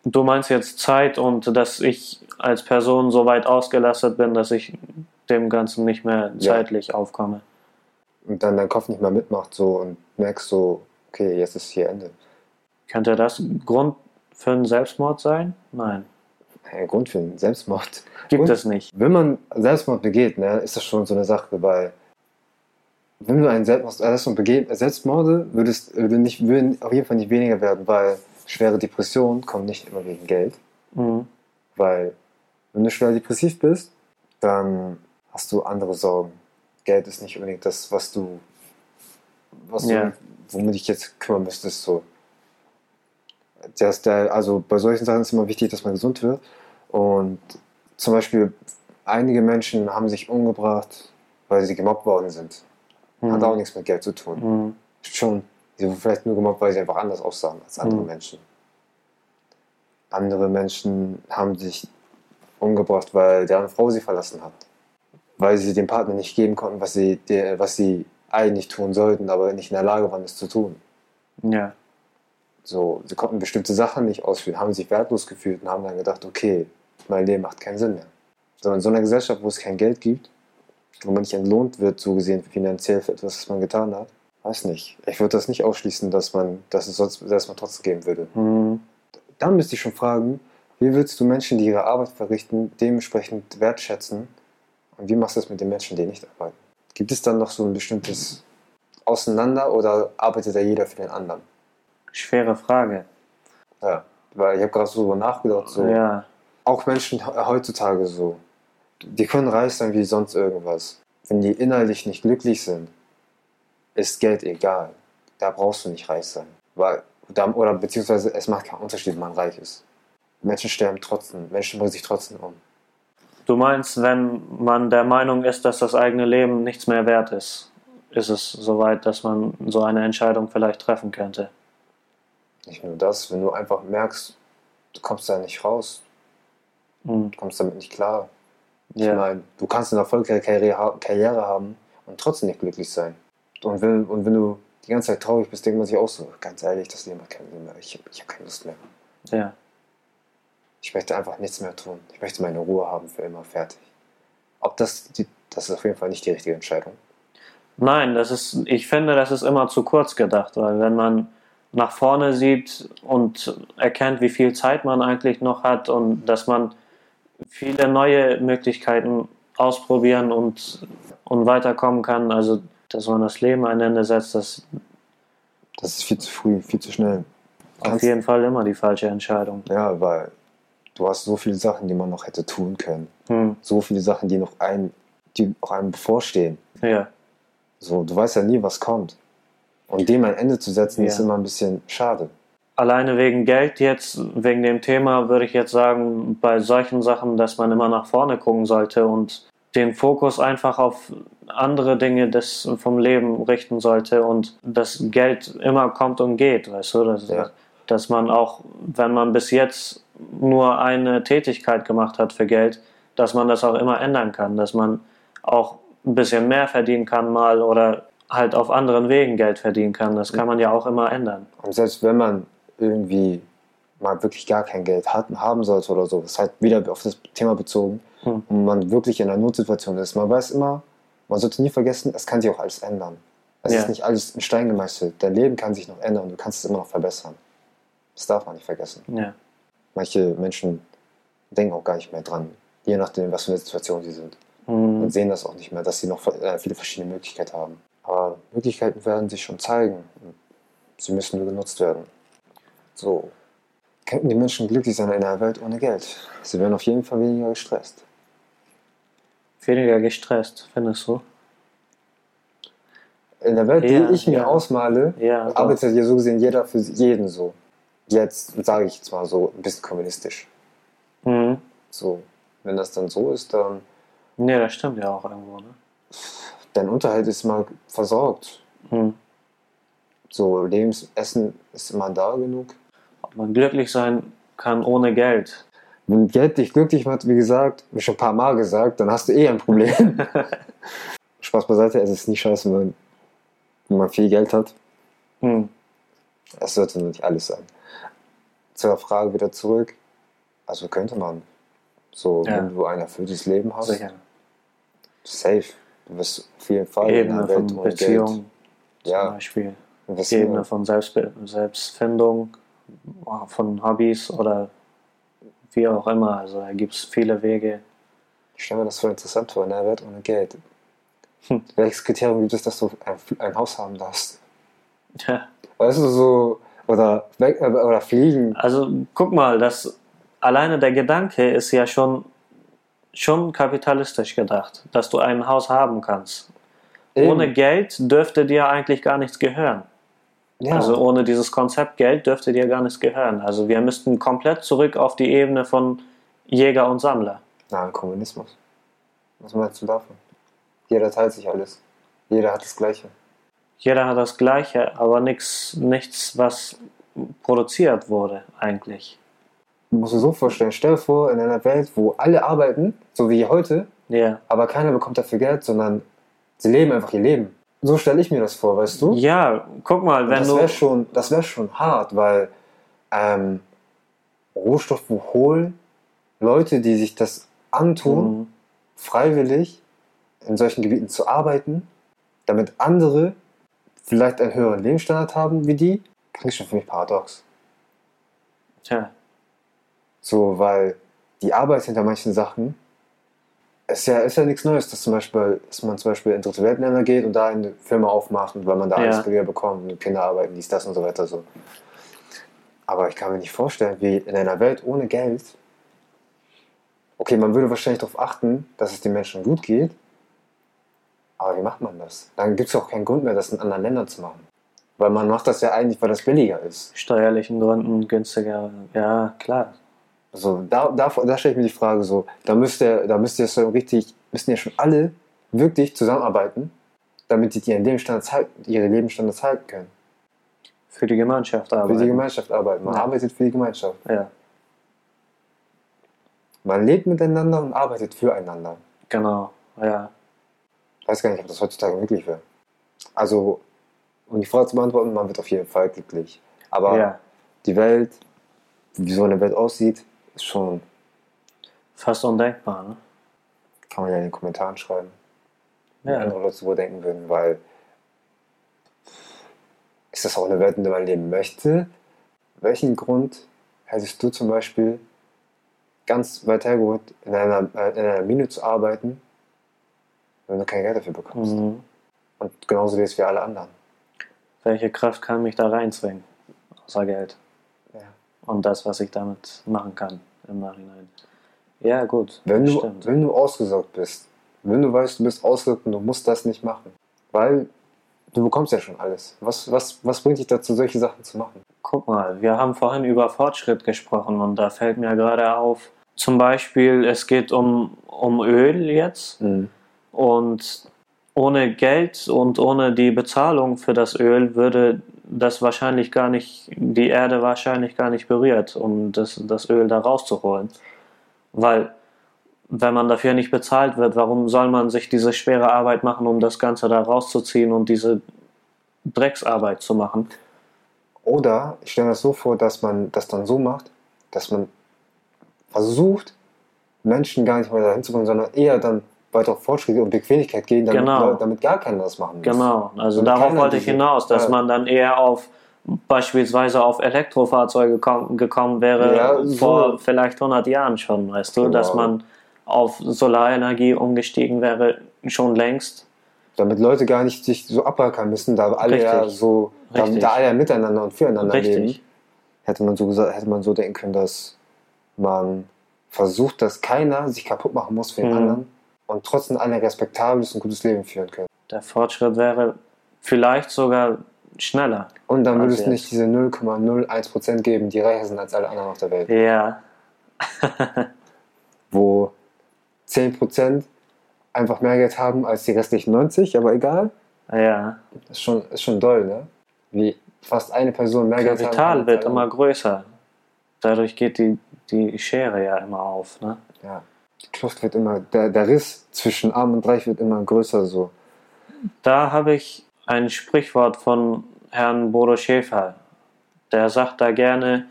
Du meinst jetzt Zeit und dass ich als Person so weit ausgelastet bin, dass ich dem Ganzen nicht mehr zeitlich aufkomme. Und dann dein Kopf nicht mehr mitmacht so und merkst so, okay, jetzt ist hier Ende. Könnte das Grund für einen Selbstmord sein? Nein. Ein Grund für einen Selbstmord gibt es nicht. Wenn man Selbstmord begeht, ne, ist das schon so eine Sache, weil wenn du einen Selbstmord begehst, Selbstmorde würden auf jeden Fall nicht weniger werden, weil schwere Depressionen kommen nicht immer wegen Geld. Mhm. Weil wenn du schwer depressiv bist, dann hast du andere Sorgen. Geld ist nicht unbedingt das, was du womit ich jetzt kümmern müsste, ist so. Also bei solchen Sachen ist immer wichtig, dass man gesund wird. Und zum Beispiel, einige Menschen haben sich umgebracht, weil sie gemobbt worden sind. Mhm. Hat auch nichts mit Geld zu tun. Mhm. Schon, sie wurden vielleicht nur gemobbt, weil sie einfach anders aussahen als andere Menschen. Andere Menschen haben sich umgebracht, weil deren Frau sie verlassen hat. Weil sie dem Partner nicht geben konnten, was sie eigentlich tun sollten, aber nicht in der Lage waren, es zu tun. Ja. So, sie konnten bestimmte Sachen nicht ausführen, haben sich wertlos gefühlt und haben dann gedacht, okay, mein Leben macht keinen Sinn mehr. So, in so einer Gesellschaft, wo es kein Geld gibt, wo man nicht entlohnt wird, so gesehen finanziell für etwas, was man getan hat, weiß nicht. Ich würde das nicht ausschließen, dass es trotzdem geben würde. Mhm. Dann müsste ich schon fragen, wie würdest du Menschen, die ihre Arbeit verrichten, dementsprechend wertschätzen? Und wie machst du das mit den Menschen, die nicht arbeiten? Gibt es dann noch so ein bestimmtes Auseinander oder arbeitet da jeder für den anderen? Schwere Frage. Ja, weil ich habe gerade so darüber nachgedacht. So. Ja. Auch Menschen heutzutage so. Die können reich sein wie sonst irgendwas. Wenn die innerlich nicht glücklich sind, ist Geld egal. Da brauchst du nicht reich sein. Oder beziehungsweise es macht keinen Unterschied, wenn man reich ist. Menschen sterben trotzdem. Menschen bringen sich trotzdem um. Du meinst, wenn man der Meinung ist, dass das eigene Leben nichts mehr wert ist, ist es soweit, dass man so eine Entscheidung vielleicht treffen könnte? Nicht nur das, wenn du einfach merkst, du kommst da nicht raus, du kommst damit nicht klar. Ich meine, du kannst eine erfolgreiche Karriere haben und trotzdem nicht glücklich sein. Und wenn du die ganze Zeit traurig bist, denkt man sich auch so, ganz ehrlich, das Leben hat keinen Sinn mehr, ich habe keine Lust mehr. Ja. Ich möchte einfach nichts mehr tun. Ich möchte meine Ruhe haben, für immer, fertig. Das ist auf jeden Fall nicht die richtige Entscheidung. Nein, ich finde, das ist immer zu kurz gedacht, weil wenn man nach vorne sieht und erkennt, wie viel Zeit man eigentlich noch hat und dass man viele neue Möglichkeiten ausprobieren und weiterkommen kann, also dass man das Leben ein Ende setzt, das ist viel zu früh, viel zu schnell. Auf jeden Fall immer die falsche Entscheidung. Ja, weil du hast so viele Sachen, die man noch hätte tun können. So viele Sachen, die noch einem bevorstehen. Ja. So, du weißt ja nie, was kommt. Und dem ein Ende zu setzen, ist immer ein bisschen schade. Alleine wegen Geld jetzt, wegen dem Thema, würde ich jetzt sagen, bei solchen Sachen, dass man immer nach vorne gucken sollte und den Fokus einfach auf andere Dinge vom Leben richten sollte und das Geld immer kommt und geht, weißt du? Dass man auch, wenn man bis jetzt nur eine Tätigkeit gemacht hat für Geld, dass man das auch immer ändern kann, dass man auch ein bisschen mehr verdienen kann mal oder halt auf anderen Wegen Geld verdienen kann. Das kann man ja auch immer ändern. Und selbst wenn man irgendwie mal wirklich gar kein Geld haben sollte oder so, das ist halt wieder auf das Thema bezogen, und man wirklich in einer Notsituation ist. Man weiß immer, man sollte nie vergessen, es kann sich auch alles ändern. Es ist nicht alles in Stein gemeißelt. Dein Leben kann sich noch ändern, du kannst es immer noch verbessern. Das darf man nicht vergessen. Ja. Manche Menschen denken auch gar nicht mehr dran, je nachdem, was für eine Situation sie sind. Mhm. Und sehen das auch nicht mehr, dass sie noch viele verschiedene Möglichkeiten haben. Aber Möglichkeiten werden sich schon zeigen. Sie müssen nur genutzt werden. So. Könnten die Menschen glücklich sein in einer Welt ohne Geld? Sie wären auf jeden Fall weniger gestresst. Weniger gestresst, findest du? In der Welt, die ich mir ausmale, arbeitet ja so gesehen jeder für jeden so. Jetzt sage ich jetzt mal so ein bisschen kommunistisch. Mhm. So, wenn das dann so ist, dann. Nee, das stimmt ja auch irgendwo, ne? Dein Unterhalt ist mal versorgt. Mhm. So, Lebensessen ist immer da genug. Ob man glücklich sein kann ohne Geld. Wenn Geld dich glücklich macht, wie gesagt, wie schon ein paar Mal gesagt, dann hast du eh ein Problem. Spaß beiseite, es ist nicht scheiße, wenn man viel Geld hat. Es sollte nur nicht alles sein. Zur Frage wieder zurück. Also könnte man. So, ja. Wenn du ein erfülltes Leben hast. Sicher. Safe. Du wirst auf jeden Fall Ebene in der Welt von Beziehung Geld. Zum Beispiel. Ebene von Selbstfindung, von Hobbys oder wie auch immer. Also da gibt es viele Wege. Ich stelle mir das voll interessant vor, in der Welt ohne Geld. Welches Kriterium gibt es, dass du ein Haus haben darfst? Ja. Weißt du, so, oder fliegen. Also guck mal, das alleine der Gedanke ist ja schon kapitalistisch gedacht, dass du ein Haus haben kannst. Eben. Ohne Geld dürfte dir eigentlich gar nichts gehören. Ja. Also ohne dieses Konzept Geld dürfte dir gar nichts gehören. Also wir müssten komplett zurück auf die Ebene von Jäger und Sammler. Na, Kommunismus. Was meinst du davon? Jeder teilt sich alles. Jeder hat das Gleiche. Jeder hat das Gleiche, aber nichts, was produziert wurde eigentlich. Du musst dir so vorstellen, stell dir vor, in einer Welt, wo alle arbeiten, so wie heute, aber keiner bekommt dafür Geld, sondern sie leben einfach ihr Leben. So stelle ich mir das vor, weißt du? Ja, guck mal, wenn du... Das wäre schon hart, weil Rohstoffe holen, Leute, die sich das antun, freiwillig in solchen Gebieten zu arbeiten, damit andere vielleicht einen höheren Lebensstandard haben wie die, klingt schon für mich paradox. Tja. So, weil die Arbeit hinter manchen Sachen ist ja nichts Neues, dass man zum Beispiel in dritte Weltländer geht und da eine Firma aufmacht, weil man da alles billiger bekommt und Kinder arbeiten, dies, das und so weiter. So. Aber ich kann mir nicht vorstellen, wie in einer Welt ohne Geld, okay, man würde wahrscheinlich darauf achten, dass es den Menschen gut geht, aber wie macht man das? Dann gibt es auch keinen Grund mehr, das in anderen Ländern zu machen. Weil man macht das ja eigentlich, weil das billiger ist. Steuerlichen Gründen, günstiger, ja, klar. So, da stelle ich mir die Frage so, müssten ja schon alle wirklich zusammenarbeiten, damit die ihre Lebensstandards halten können. Für die Gemeinschaft arbeiten. Man arbeitet für die Gemeinschaft. Ja. Man lebt miteinander und arbeitet füreinander. Genau, ja. Ich weiß gar nicht, ob das heutzutage möglich wäre. Also, um die Frage zu beantworten, man wird auf jeden Fall glücklich. Aber die Welt, wie so eine Welt aussieht, ist schon fast undenkbar, ne? Kann man ja in den Kommentaren schreiben, wie andere Leute wohl denken würden, weil ist das auch eine Welt, in der man leben möchte? Welchen Grund hättest du zum Beispiel ganz weit hergeholt, in einer Mine zu arbeiten, wenn du kein Geld dafür bekommst? Und genauso wie es wie alle anderen. Welche Kraft kann mich da reinzwingen, außer Geld? Und das, was ich damit machen kann im Nachhinein. Ja, gut. Wenn du ausgesorgt bist, wenn du weißt, du bist ausgesorgt und du musst das nicht machen, weil du bekommst ja schon alles. Was bringt dich dazu, solche Sachen zu machen? Guck mal, wir haben vorhin über Fortschritt gesprochen und da fällt mir gerade auf, zum Beispiel, es geht um Öl jetzt und ohne Geld und ohne die Bezahlung für das Öl würde das die Erde wahrscheinlich gar nicht berührt, um das Öl da rauszuholen. Weil, wenn man dafür nicht bezahlt wird, warum soll man sich diese schwere Arbeit machen, um das Ganze da rauszuziehen und diese Drecksarbeit zu machen? Oder, ich stelle mir das so vor, dass man das dann so macht, dass man versucht, Menschen gar nicht mehr dahin zu bringen, sondern eher dann weiter auf Fortschritte und Bequemlichkeit gehen, damit gar keiner das machen muss. Genau, also darauf wollte ich hinaus, dass man dann eher auf beispielsweise auf Elektrofahrzeuge gekommen wäre, vor vielleicht 100 Jahren schon, weißt du, dass man auf Solarenergie umgestiegen wäre, schon längst. Damit Leute gar nicht sich so abrackern müssen, da alle miteinander und füreinander leben. Hätte man so denken können, dass man versucht, dass keiner sich kaputt machen muss für den anderen, und trotzdem ein respektables und gutes Leben führen können. Der Fortschritt wäre vielleicht sogar schneller. Und dann würde es nicht diese 0,01% geben, die reicher sind als alle anderen auf der Welt. Ja. Wo 10% einfach mehr Geld haben als die restlichen 90, aber egal. Ja. Ist schon doll, ne? Wie fast eine Person mehr Geld hat. Kapital wird immer größer. dadurch geht die Schere ja immer auf, ne? Ja, die Kluft wird immer, der Riss zwischen Arm und Reich wird immer größer so. Da habe ich ein Sprichwort von Herrn Bodo Schäfer. Der sagt da gerne,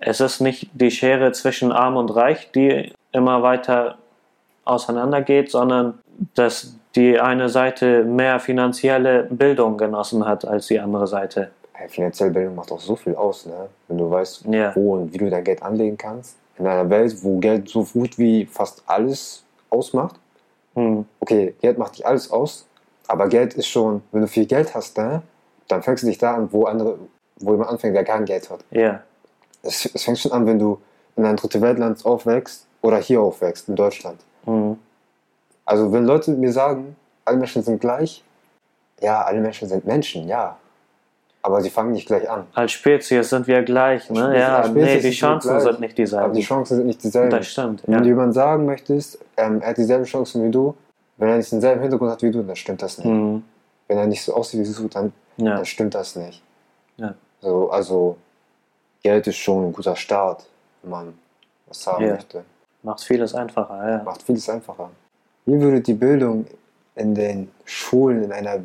es ist nicht die Schere zwischen Arm und Reich, die immer weiter auseinander geht, sondern dass die eine Seite mehr finanzielle Bildung genossen hat als die andere Seite. Hey, finanzielle Bildung macht auch so viel aus, ne? Wenn du weißt, wo und wie du dein Geld anlegen kannst. In einer Welt, wo Geld so gut wie fast alles ausmacht. Okay, Geld macht nicht alles aus, aber Geld ist schon, wenn du viel Geld hast, ne? Dann fängst du dich da an, wo jemand anfängt, der kein Geld hat. Yeah. Es fängt schon an, wenn du in ein dritte Weltland aufwächst oder hier aufwächst, in Deutschland. Also wenn Leute mir sagen, alle Menschen sind gleich, ja, alle Menschen sind Menschen, ja. Aber sie fangen nicht gleich an. Als Spezies sind wir gleich, ne? Die Chancen sind nicht dieselben. Aber die Chancen sind nicht dieselben. Das stimmt, ja. Wenn du jemand sagen möchtest, er hat dieselben Chancen wie du, wenn er nicht denselben Hintergrund hat wie du, dann stimmt das nicht. Wenn er nicht so aussieht wie du, dann stimmt das nicht. Ja. So, also Geld ist schon ein guter Start, wenn man was haben möchte. Macht vieles einfacher, ja. Macht vieles einfacher. Wie würde die Bildung in den Schulen in einer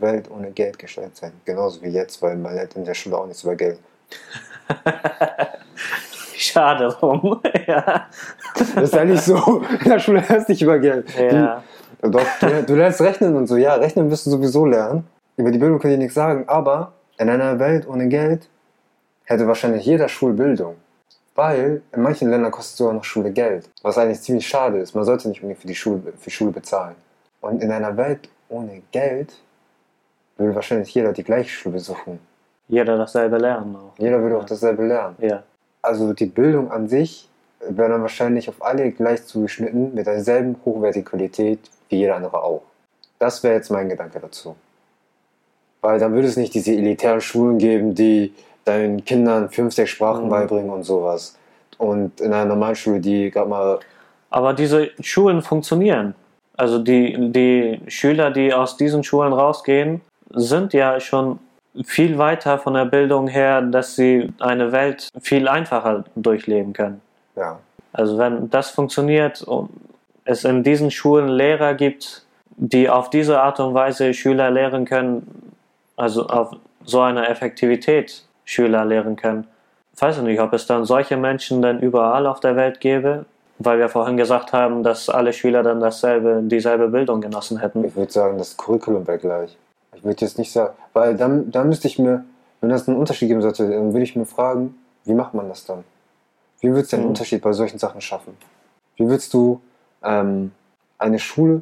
Welt ohne Geld gestaltet sein? Genauso wie jetzt, weil man lernt in der Schule auch nichts über Geld. Schade drum, ja. Das ist ja nicht so, in der Schule lernst du nicht über Geld. Ja. Du lernst rechnen und so, ja, rechnen wirst du sowieso lernen. Über die Bildung kann ich nichts sagen, aber in einer Welt ohne Geld hätte wahrscheinlich jeder Schulbildung. Weil in manchen Ländern kostet sogar noch Schule Geld, was eigentlich ziemlich schade ist. Man sollte nicht unbedingt für Schule bezahlen. Und in einer Welt ohne Geld würde wahrscheinlich jeder die gleiche Schule besuchen. Jeder dasselbe lernen auch. Jeder würde auch dasselbe lernen. Ja. Also die Bildung an sich wäre dann wahrscheinlich auf alle gleich zugeschnitten, mit derselben hochwertigen Qualität wie jeder andere auch. Das wäre jetzt mein Gedanke dazu. Weil dann würde es nicht diese elitären Schulen geben, die deinen Kindern 5, 6 Sprachen beibringen und sowas. Und in einer normalen Schule, die gerade mal... Aber diese Schulen funktionieren. Also die Schüler, die aus diesen Schulen rausgehen, sind ja schon viel weiter von der Bildung her, dass sie eine Welt viel einfacher durchleben können. Ja. Also wenn das funktioniert und es in diesen Schulen Lehrer gibt, die auf diese Art und Weise Schüler lehren können, also auf so einer Effektivität Schüler lehren können. Ich weiß nicht, ob es dann solche Menschen dann überall auf der Welt gäbe, weil wir vorhin gesagt haben, dass alle Schüler dann dieselbe Bildung genossen hätten. Ich würde sagen, das Curriculum wäre gleich. Ich würde jetzt nicht sagen, weil dann müsste ich mir, wenn das einen Unterschied geben sollte, dann würde ich mir fragen, wie macht man das dann? Wie würdest du einen Unterschied bei solchen Sachen schaffen? Wie würdest du eine Schule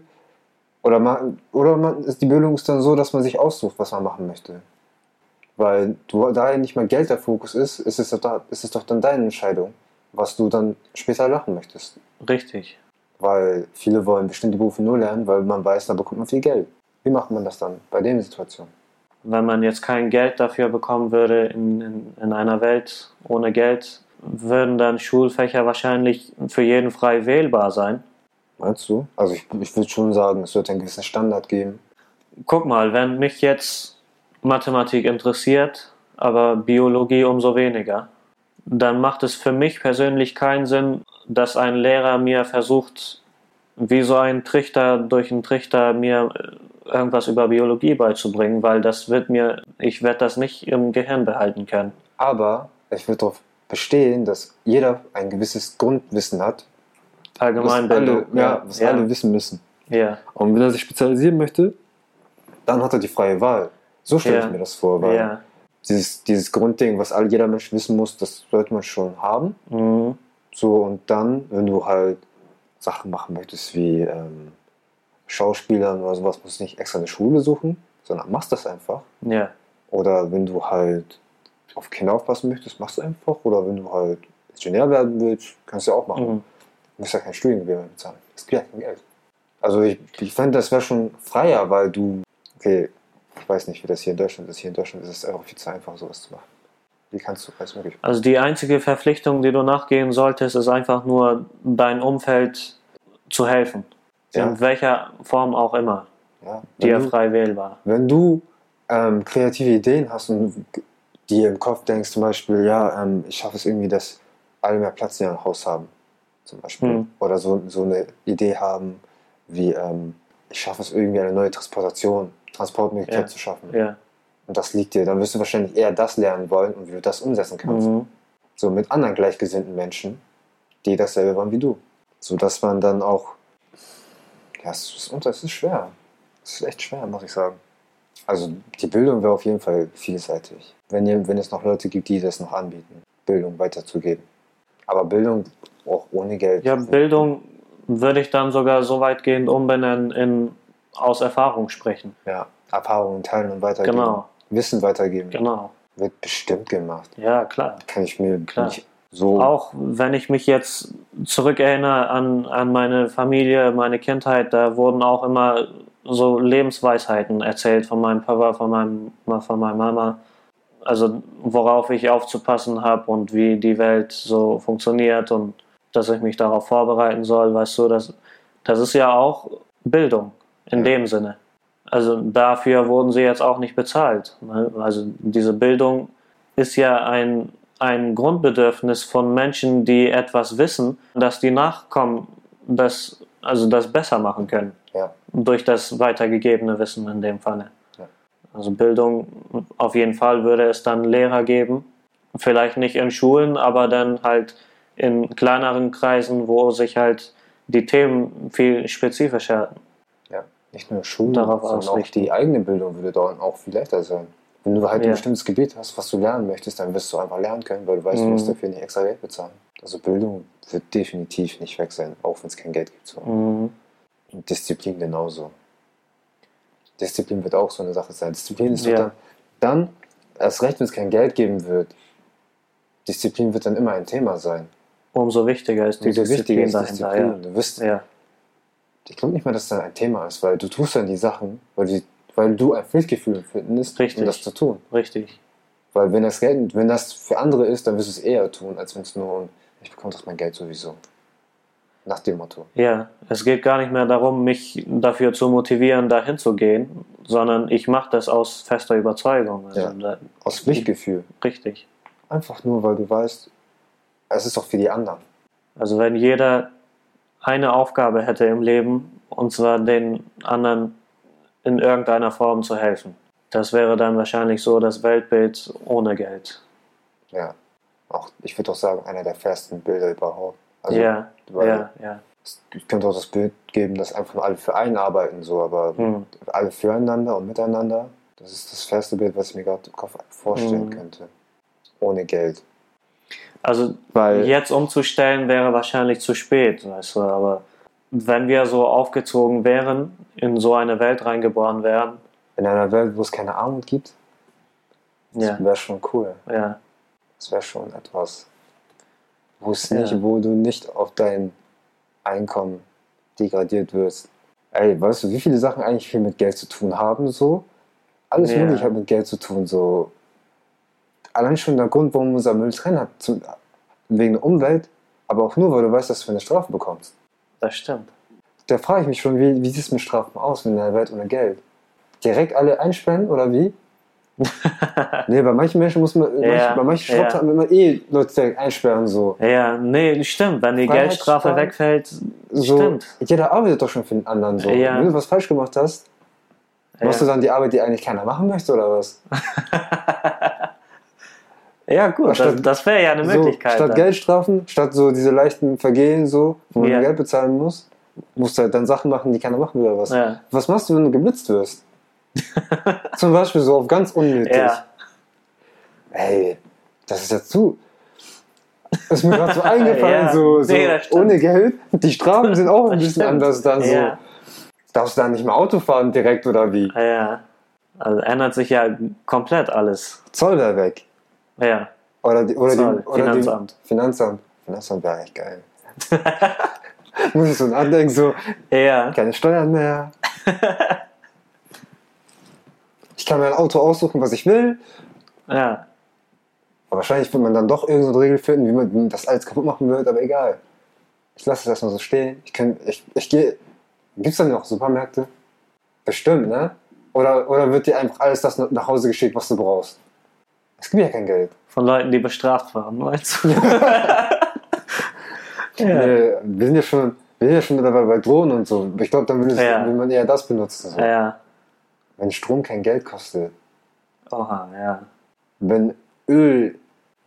die Bildung ist dann so, dass man sich aussucht, was man machen möchte. Weil da ja nicht mal Geld der Fokus ist, ist es doch dann deine Entscheidung, was du dann später machen möchtest. Richtig. Weil viele wollen bestimmte Berufe nur lernen, weil man weiß, da bekommt man viel Geld. Wie macht man das dann bei den Situationen? Wenn man jetzt kein Geld dafür bekommen würde in einer Welt ohne Geld, würden dann Schulfächer wahrscheinlich für jeden frei wählbar sein. Meinst du? Also ich würde schon sagen, es wird einen gewissen Standard geben. Guck mal, wenn mich jetzt Mathematik interessiert, aber Biologie umso weniger, dann macht es für mich persönlich keinen Sinn, dass ein Lehrer mir versucht, wie so ein Trichter durch einen Trichter mir irgendwas über Biologie beizubringen, weil ich werde das nicht im Gehirn behalten können. Aber ich würde darauf bestehen, dass jeder ein gewisses Grundwissen hat, Allgemeinbildung. Alle wissen müssen. Ja. Und wenn er sich spezialisieren möchte, dann hat er die freie Wahl. So stelle ich mir das vor, weil dieses Grundding, was jeder Mensch wissen muss, das sollte man schon haben. Mhm. So, und dann, wenn du halt Sachen machen möchtest wie Schauspielern oder sowas, musst du nicht extra eine Schule suchen, sondern machst das einfach. Ja. Oder wenn du halt auf Kinder aufpassen möchtest, machst du einfach. Oder wenn du halt Ingenieur werden willst, kannst du ja auch machen. Du musst ja kein Studiengebühr mehr bezahlen. Das gibt ja kein Geld. Also ich fand, das wäre schon freier, weil ich weiß nicht, wie das hier in Deutschland ist. Hier in Deutschland ist es einfach viel zu einfach, sowas zu machen. Wie kannst du alles möglich machen? Also die einzige Verpflichtung, die du nachgehen solltest, ist einfach nur, deinem Umfeld zu helfen. Ja. In welcher Form auch immer. Ja. Dir frei wählbar. Wenn du kreative Ideen hast und dir im Kopf denkst, zum Beispiel, ich schaffe es irgendwie, dass alle mehr Platz in ihrem Haus haben, zum Beispiel. Mhm. Oder so eine Idee haben, wie ich schaffe es irgendwie, eine neue Transportmöglichkeit zu schaffen. Ja. Und das liegt dir. Dann wirst du wahrscheinlich eher das lernen wollen und wie du das umsetzen kannst. Mhm. So mit anderen gleichgesinnten Menschen, die dasselbe waren wie du. So dass man dann auch, ja, es ist schwer. Es ist echt schwer, muss ich sagen. Also die Bildung wäre auf jeden Fall vielseitig. Wenn es noch Leute gibt, die das noch anbieten, Bildung weiterzugeben. Aber Bildung auch ohne Geld. Ja, Bildung würde ich dann sogar so weitgehend umbenennen in aus Erfahrung sprechen. Ja, Erfahrungen teilen und weitergeben. Genau. Wissen weitergeben. Genau. Wird bestimmt gemacht. Ja, klar. Kann ich mir nicht so... Auch wenn ich mich jetzt zurückerinnere an meine Familie, meine Kindheit, da wurden auch immer so Lebensweisheiten erzählt von meinem Papa, von meiner Mama. Also worauf ich aufzupassen habe und wie die Welt so funktioniert und dass ich mich darauf vorbereiten soll, weißt du, das ist ja auch Bildung in dem Sinne. Also dafür wurden sie jetzt auch nicht bezahlt. Also diese Bildung ist ja ein Grundbedürfnis von Menschen, die etwas wissen, dass die Nachkommen das besser machen können. Ja. Durch das weitergegebene Wissen in dem Falle. Ja. Also Bildung, auf jeden Fall würde es dann Lehrer geben. Vielleicht nicht in Schulen, aber dann halt in kleineren Kreisen, wo sich halt die Themen viel spezifischer. Ja, nicht nur Schulen, sondern auch die eigene Bildung würde dann auch viel leichter sein. Wenn du halt ein bestimmtes Gebiet hast, was du lernen möchtest, dann wirst du einfach lernen können, weil du weißt, du musst dafür nicht extra Geld bezahlen. Also Bildung wird definitiv nicht weg sein, auch wenn es kein Geld gibt. So. Und Disziplin genauso. Disziplin wird auch so eine Sache sein. Disziplin ist dann erst recht, wenn es kein Geld geben wird, Disziplin wird dann immer ein Thema sein. Umso wichtiger ist die Disziplin dahinter. Ja. Du wirst, ich glaube nicht mal, dass das ein Thema ist, weil du tust dann die Sachen, weil du ein Pflichtgefühl findest, um das zu tun. Richtig. Weil wenn das für andere ist, dann wirst du es eher tun, als wenn es nur ich bekomme das mein Geld sowieso. Nach dem Motto. Ja, es geht gar nicht mehr darum, mich dafür zu motivieren, dahin zu gehen, sondern ich mache das aus fester Überzeugung. Also aus Pflichtgefühl. Richtig. Einfach nur, weil du weißt, es ist doch für die anderen. Also wenn jeder eine Aufgabe hätte im Leben, und zwar den anderen in irgendeiner Form zu helfen. Das wäre dann wahrscheinlich so das Weltbild ohne Geld. Ja, ich würde auch sagen, einer der fairsten Bilder überhaupt. Also, es könnte auch das Bild geben, dass einfach alle für einen arbeiten, so, aber alle füreinander und miteinander. Das ist das fairste Bild, was ich mir gerade im Kopf vorstellen könnte. Ohne Geld. Also jetzt umzustellen wäre wahrscheinlich zu spät, weißt du, aber wenn wir so aufgezogen wären, in so eine Welt reingeboren wären. In einer Welt, wo es keine Armut gibt? Das wäre schon cool. Ja. Das wäre schon etwas, wo du nicht auf dein Einkommen degradiert wirst. Ey, weißt du, wie viele Sachen eigentlich viel mit Geld zu tun haben, so? Alles Mögliche hat mit Geld zu tun, so. Allein schon der Grund, warum unser Müll trennen hat, wegen der Umwelt, aber auch nur, weil du weißt, dass du eine Strafe bekommst. Das stimmt. Da frage ich mich schon, wie sieht es mit Strafen aus, wenn in einer Welt ohne Geld? Direkt alle einsperren oder wie? Nee, bei manchen Menschen muss man, bei manchen Straftaten immer Leute direkt einsperren, so. Ja, nee, stimmt, wenn die Geldstrafe wegfällt, so, stimmt. Jeder arbeitet doch schon für den anderen, so. Ja. Wenn du was falsch gemacht hast, machst du dann die Arbeit, die eigentlich keiner machen möchte, oder was? Ja, gut, das wäre ja eine Möglichkeit. So, statt Geldstrafen, statt so diese leichten Vergehen, so, wo man Geld bezahlen muss, musst du halt dann Sachen machen, die keiner machen will oder was. Ja. Was machst du, wenn du geblitzt wirst? Zum Beispiel so auf ganz unnötig. Ja. Ey, das ist ja zu. Das ist mir gerade so eingefallen, so nee, ohne Geld. Die Strafen sind auch ein bisschen anders dann so. Ja. Darfst du dann nicht mehr Auto fahren direkt oder wie? Ja, also ändert sich ja komplett alles. Zoll wäre weg. Ja. Oder Finanzamt. Finanzamt wäre echt geil. Muss ich so andenken, so. Ja. Keine Steuern mehr. Ich kann mir ein Auto aussuchen, was ich will. Ja. Aber wahrscheinlich wird man dann doch irgendeine Regel finden, wie man das alles kaputt machen wird, aber egal. Ich lasse das mal so stehen. Ich gehe. Gibt es da noch Supermärkte? Bestimmt, ne? Oder wird dir einfach alles das nach Hause geschickt, was du brauchst? Es gibt ja kein Geld. Von Leuten, die bestraft waren, meinst du? Ja. Wir sind ja schon dabei bei Drohnen und so. Ich glaube, dann will man eher das benutzen. So. Ja. Wenn Strom kein Geld kostet. Oha, ja. Wenn Öl,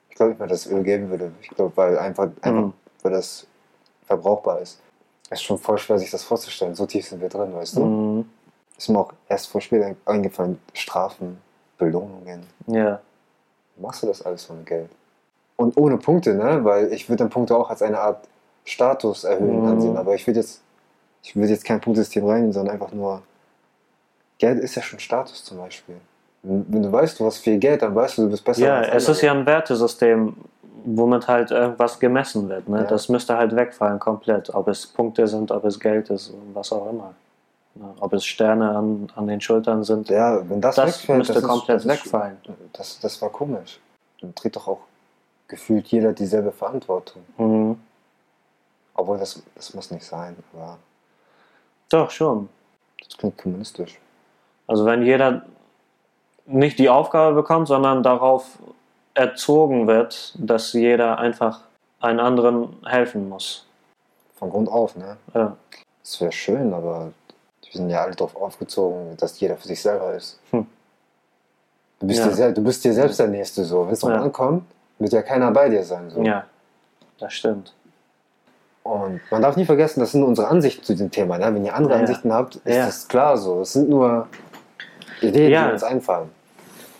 ich glaube nicht mal, dass es Öl geben würde. Ich glaube, weil einfach weil das verbrauchbar ist. Es ist schon voll schwer, sich das vorzustellen. So tief sind wir drin, weißt du? Mhm. Ist mir auch erst vor später eingefallen. Strafen, Belohnungen. Ja. Machst du das alles ohne Geld? Und ohne Punkte, ne? Weil ich würde dann Punkte auch als eine Art Status erhöhen ansehen. Aber ich würde jetzt kein Punktsystem reinnehmen, sondern einfach nur... Geld ist ja schon Status zum Beispiel. Wenn du weißt, du hast viel Geld, dann weißt du, du bist besser. Ja, es ist ja ein Wertesystem, womit halt irgendwas gemessen wird. Ne? Ja. Das müsste halt wegfallen komplett. Ob es Punkte sind, ob es Geld ist und was auch immer. Ne? Ob es Sterne an den Schultern sind. Ja, wenn das wegfällt, müsste komplett wegfallen. Das war komisch. Dann trägt doch auch gefühlt jeder dieselbe Verantwortung. Mhm. Obwohl, das muss nicht sein. Aber doch, schon. Das klingt kommunistisch. Also wenn jeder nicht die Aufgabe bekommt, sondern darauf erzogen wird, dass jeder einfach einen anderen helfen muss. Von Grund auf, ne? Ja. Das wäre schön, aber wir sind ja alle darauf aufgezogen, dass jeder für sich selber ist. Hm. Du bist dir selbst der Nächste, so. Wenn es drauf ankommt, wird ja keiner bei dir sein, so. Ja, das stimmt. Und man darf nie vergessen, das sind nur unsere Ansichten zu dem Thema, ne? Wenn ihr andere Ansichten habt, ist das klar so. Das sind nur... Ideen, die uns einfallen.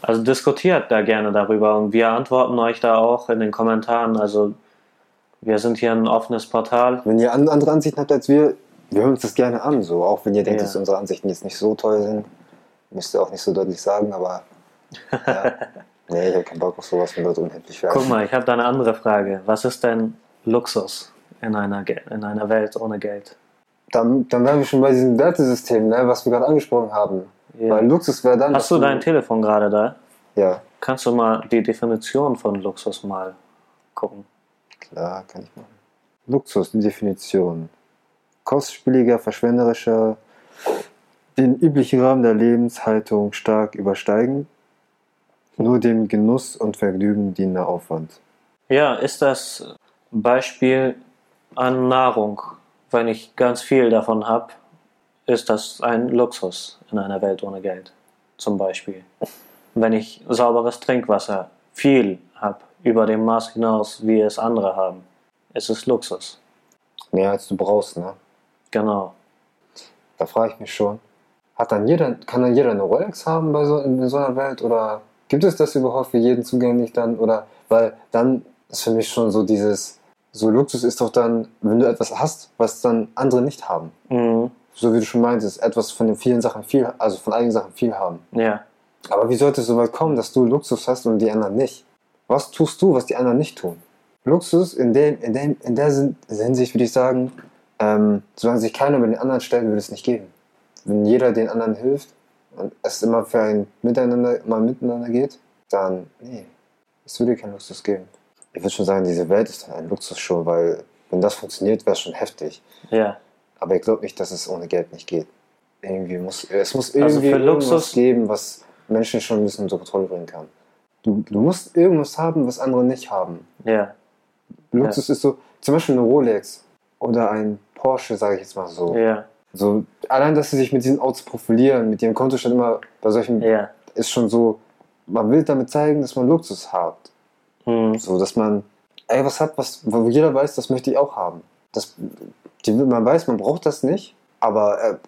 Also diskutiert da gerne darüber und wir antworten euch da auch in den Kommentaren. Also wir sind hier ein offenes Portal. Wenn ihr andere Ansichten habt als wir hören uns das gerne an. So. Auch wenn ihr denkt, dass unsere Ansichten jetzt nicht so toll sind, müsst ihr auch nicht so deutlich sagen, aber ja. Nee, ich habe keinen Bock auf sowas, wenn Leute unendlich werden. Guck mal, ich habe da eine andere Frage. Was ist denn Luxus in einer Welt ohne Geld? Dann wären wir schon bei diesem Wertesystem, ne, was wir gerade angesprochen haben. Ja. Weil Luxus wäre dann... Hast du dein Telefon gerade da? Ja. Kannst du mal die Definition von Luxus mal gucken? Klar, kann ich machen. Luxus, die Definition. Kostspieliger, verschwenderischer, den üblichen Rahmen der Lebenshaltung stark übersteigend, nur dem Genuss und Vergnügen dienender Aufwand. Ja, ist das Beispiel an Nahrung, wenn ich ganz viel davon habe, ist das ein Luxus in einer Welt ohne Geld, zum Beispiel. Wenn ich sauberes Trinkwasser viel habe, über dem Maß hinaus, wie es andere haben, ist es Luxus. Mehr als du brauchst, ne? Genau. Da frage ich mich schon, kann dann jeder eine Rolex haben in so einer Welt? Oder gibt es das überhaupt für jeden zugänglich dann? Oder, weil dann ist für mich schon so dieses, so Luxus ist doch dann, wenn du etwas hast, was dann andere nicht haben. Mhm. So wie du schon meintest, etwas von den vielen Sachen viel, also von einigen Sachen viel haben. Ja. Aber wie sollte es so weit kommen, dass du Luxus hast und die anderen nicht? Was tust du, was die anderen nicht tun? Luxus in der Hinsicht würde ich sagen, solange sich keiner mit den anderen stellt, würde es nicht geben. Wenn jeder den anderen hilft und es immer für ein Miteinander geht, dann nee, es würde keinen Luxus geben. Ich würde schon sagen, diese Welt ist dann ein Luxusshow, weil wenn das funktioniert, wäre es schon heftig. Ja. Aber ich glaube nicht, dass es ohne Geld nicht geht. Irgendwie muss irgendwas geben, was Menschen schon ein bisschen unter Kontrolle bringen kann. Du musst irgendwas haben, was andere nicht haben. Ja. Luxus ist so, zum Beispiel eine Rolex oder ein Porsche, sage ich jetzt mal so. Ja. So, allein, dass sie sich mit diesen Autos profilieren, mit ihrem Kontostand immer bei solchen, ist schon so, man will damit zeigen, dass man Luxus hat. Mhm. So, dass man etwas hat, wo jeder weiß, das möchte ich auch haben. Man weiß, man braucht das nicht, aber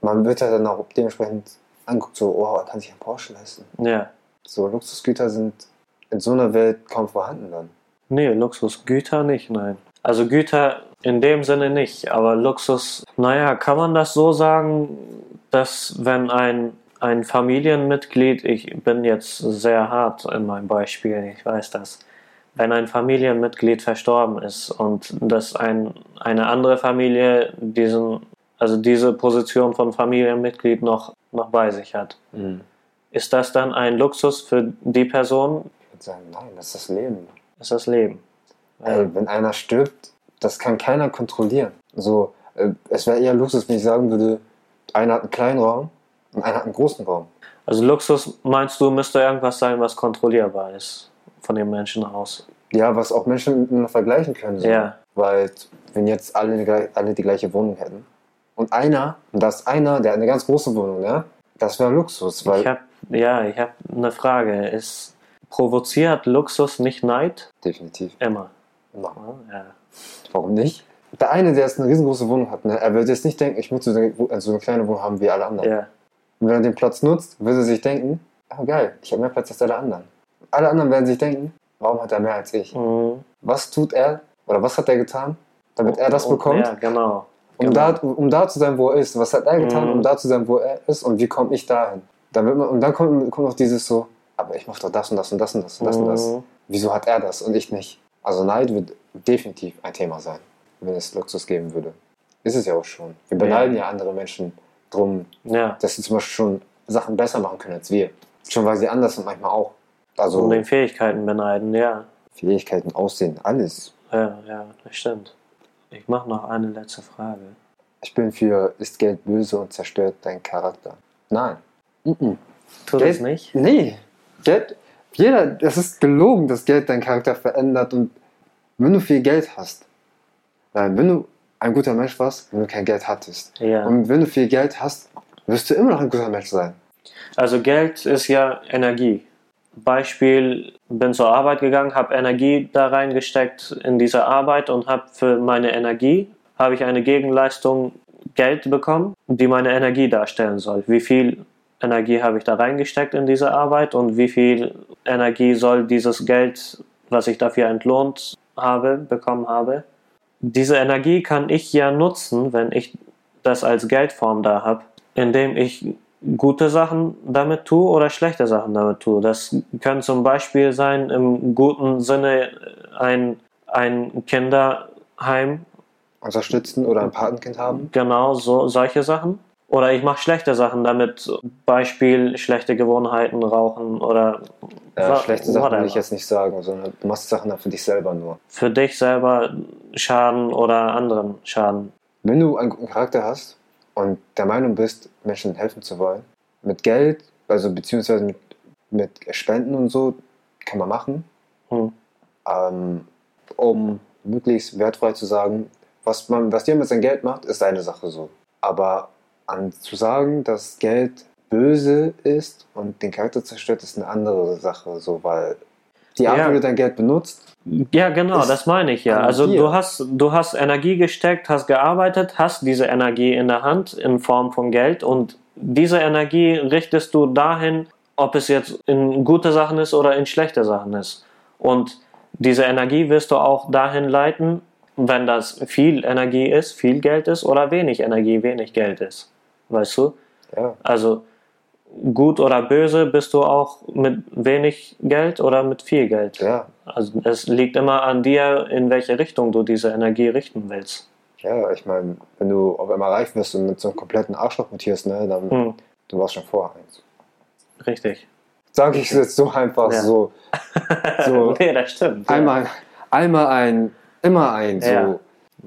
man wird ja dann auch dementsprechend anguckt, so, oh, er kann sich einen Porsche leisten. Ja. So, Luxusgüter sind in so einer Welt kaum vorhanden dann. Nee, Luxusgüter nicht, nein. Also Güter in dem Sinne nicht, aber Luxus, naja, kann man das so sagen, dass wenn ein Familienmitglied, ich bin jetzt sehr hart in meinem Beispiel, ich weiß das, wenn ein Familienmitglied verstorben ist und dass eine andere Familie diese Position von Familienmitglied noch bei sich hat. Mhm. Ist das dann ein Luxus für die Person? Ich würde sagen, nein, das ist das Leben. Das ist das Leben. Also, wenn einer stirbt, das kann keiner kontrollieren. So, es wäre eher Luxus, wenn ich sagen würde, einer hat einen kleinen Raum und einer hat einen großen Raum. Also Luxus, meinst du, müsste irgendwas sein, was kontrollierbar ist? Von den Menschen aus. Ja, was auch Menschen miteinander vergleichen können. So. Ja. Weil wenn jetzt alle die gleiche Wohnung hätten. Und der hat eine ganz große Wohnung, ja? Das wäre Luxus. Weil ich habe eine Frage. Ist provoziert Luxus nicht Neid? Definitiv. Immer. No. Ja. Warum nicht? Der eine, der jetzt eine riesengroße Wohnung hat, ne, er würde jetzt nicht denken, ich möchte so eine kleine Wohnung haben wie alle anderen. Yeah. Und wenn er den Platz nutzt, würde er sich denken, ah geil, ich habe mehr Platz als alle anderen. Alle anderen werden sich denken, warum hat er mehr als ich? Mhm. Was tut er oder was hat er getan, damit er das bekommt? Ja, genau. Um da zu sein, wo er ist. Was hat er getan, um da zu sein, wo er ist? Und wie komme ich dahin? Dann kommt noch dieses so, aber ich mache doch das und das und das und das und das und das. Wieso hat er das und ich nicht? Also Neid wird definitiv ein Thema sein, wenn es Luxus geben würde. Ist es ja auch schon. Wir beneiden ja andere Menschen drum, dass sie zum Beispiel schon Sachen besser machen können als wir. Schon weil sie anders sind manchmal auch. Also um den Fähigkeiten beneiden, ja. Fähigkeiten, Aussehen, alles. Ja, das stimmt. Ich mache noch eine letzte Frage. Ich bin für, ist Geld böse und zerstört deinen Charakter? Nein. Tut es nicht? Nee. Geld, das ist gelogen, dass Geld deinen Charakter verändert. Und wenn du viel Geld hast, nein, wenn du ein guter Mensch warst, wenn du kein Geld hattest. Ja. Und wenn du viel Geld hast, wirst du immer noch ein guter Mensch sein. Also Geld ist ja Energie. Beispiel, bin zur Arbeit gegangen, habe Energie da reingesteckt in diese Arbeit und habe für meine Energie, habe ich eine Gegenleistung Geld bekommen, die meine Energie darstellen soll. Wie viel Energie habe ich da reingesteckt in diese Arbeit und wie viel Energie soll dieses Geld, was ich dafür entlohnt habe, bekommen habe? Diese Energie kann ich ja nutzen, wenn ich das als Geldform da habe, indem ich gute Sachen damit tue oder schlechte Sachen damit tue. Das kann zum Beispiel sein, im guten Sinne ein Kinderheim unterstützen oder ein Patenkind haben. Genau, solche Sachen. Oder ich mache schlechte Sachen damit, Beispiel schlechte Gewohnheiten, Rauchen oder... schlechte Sachen will ich jetzt nicht sagen, sondern du machst Sachen für dich selber nur. Für dich selber Schaden oder anderen Schaden. Wenn du einen guten Charakter hast und der Meinung bist, Menschen helfen zu wollen, mit Geld, also beziehungsweise mit Spenden und so, kann man machen, um möglichst wertfrei zu sagen, was jemand mit seinem Geld macht, ist seine Sache so. Aber zu sagen, dass Geld böse ist und den Charakter zerstört, ist eine andere Sache so, weil die Art, wie du dein Geld benutzt. Ja, genau, das meine ich ja. Also du hast Energie gesteckt, hast gearbeitet, hast diese Energie in der Hand in Form von Geld und diese Energie richtest du dahin, ob es jetzt in gute Sachen ist oder in schlechte Sachen ist. Und diese Energie wirst du auch dahin leiten, wenn das viel Energie ist, viel Geld ist oder wenig Energie, wenig Geld ist. Weißt du? Ja. Also gut oder böse bist du auch mit wenig Geld oder mit viel Geld. Ja. Also es liegt immer an dir, in welche Richtung du diese Energie richten willst. Ja, ich meine, wenn du auf einmal reich wirst und mit so einem kompletten Arschloch mutierst, ne, dann du warst schon vorher eins. Richtig. Sag ich jetzt so einfach so. Nee, das stimmt. Einmal ein, immer ein, so.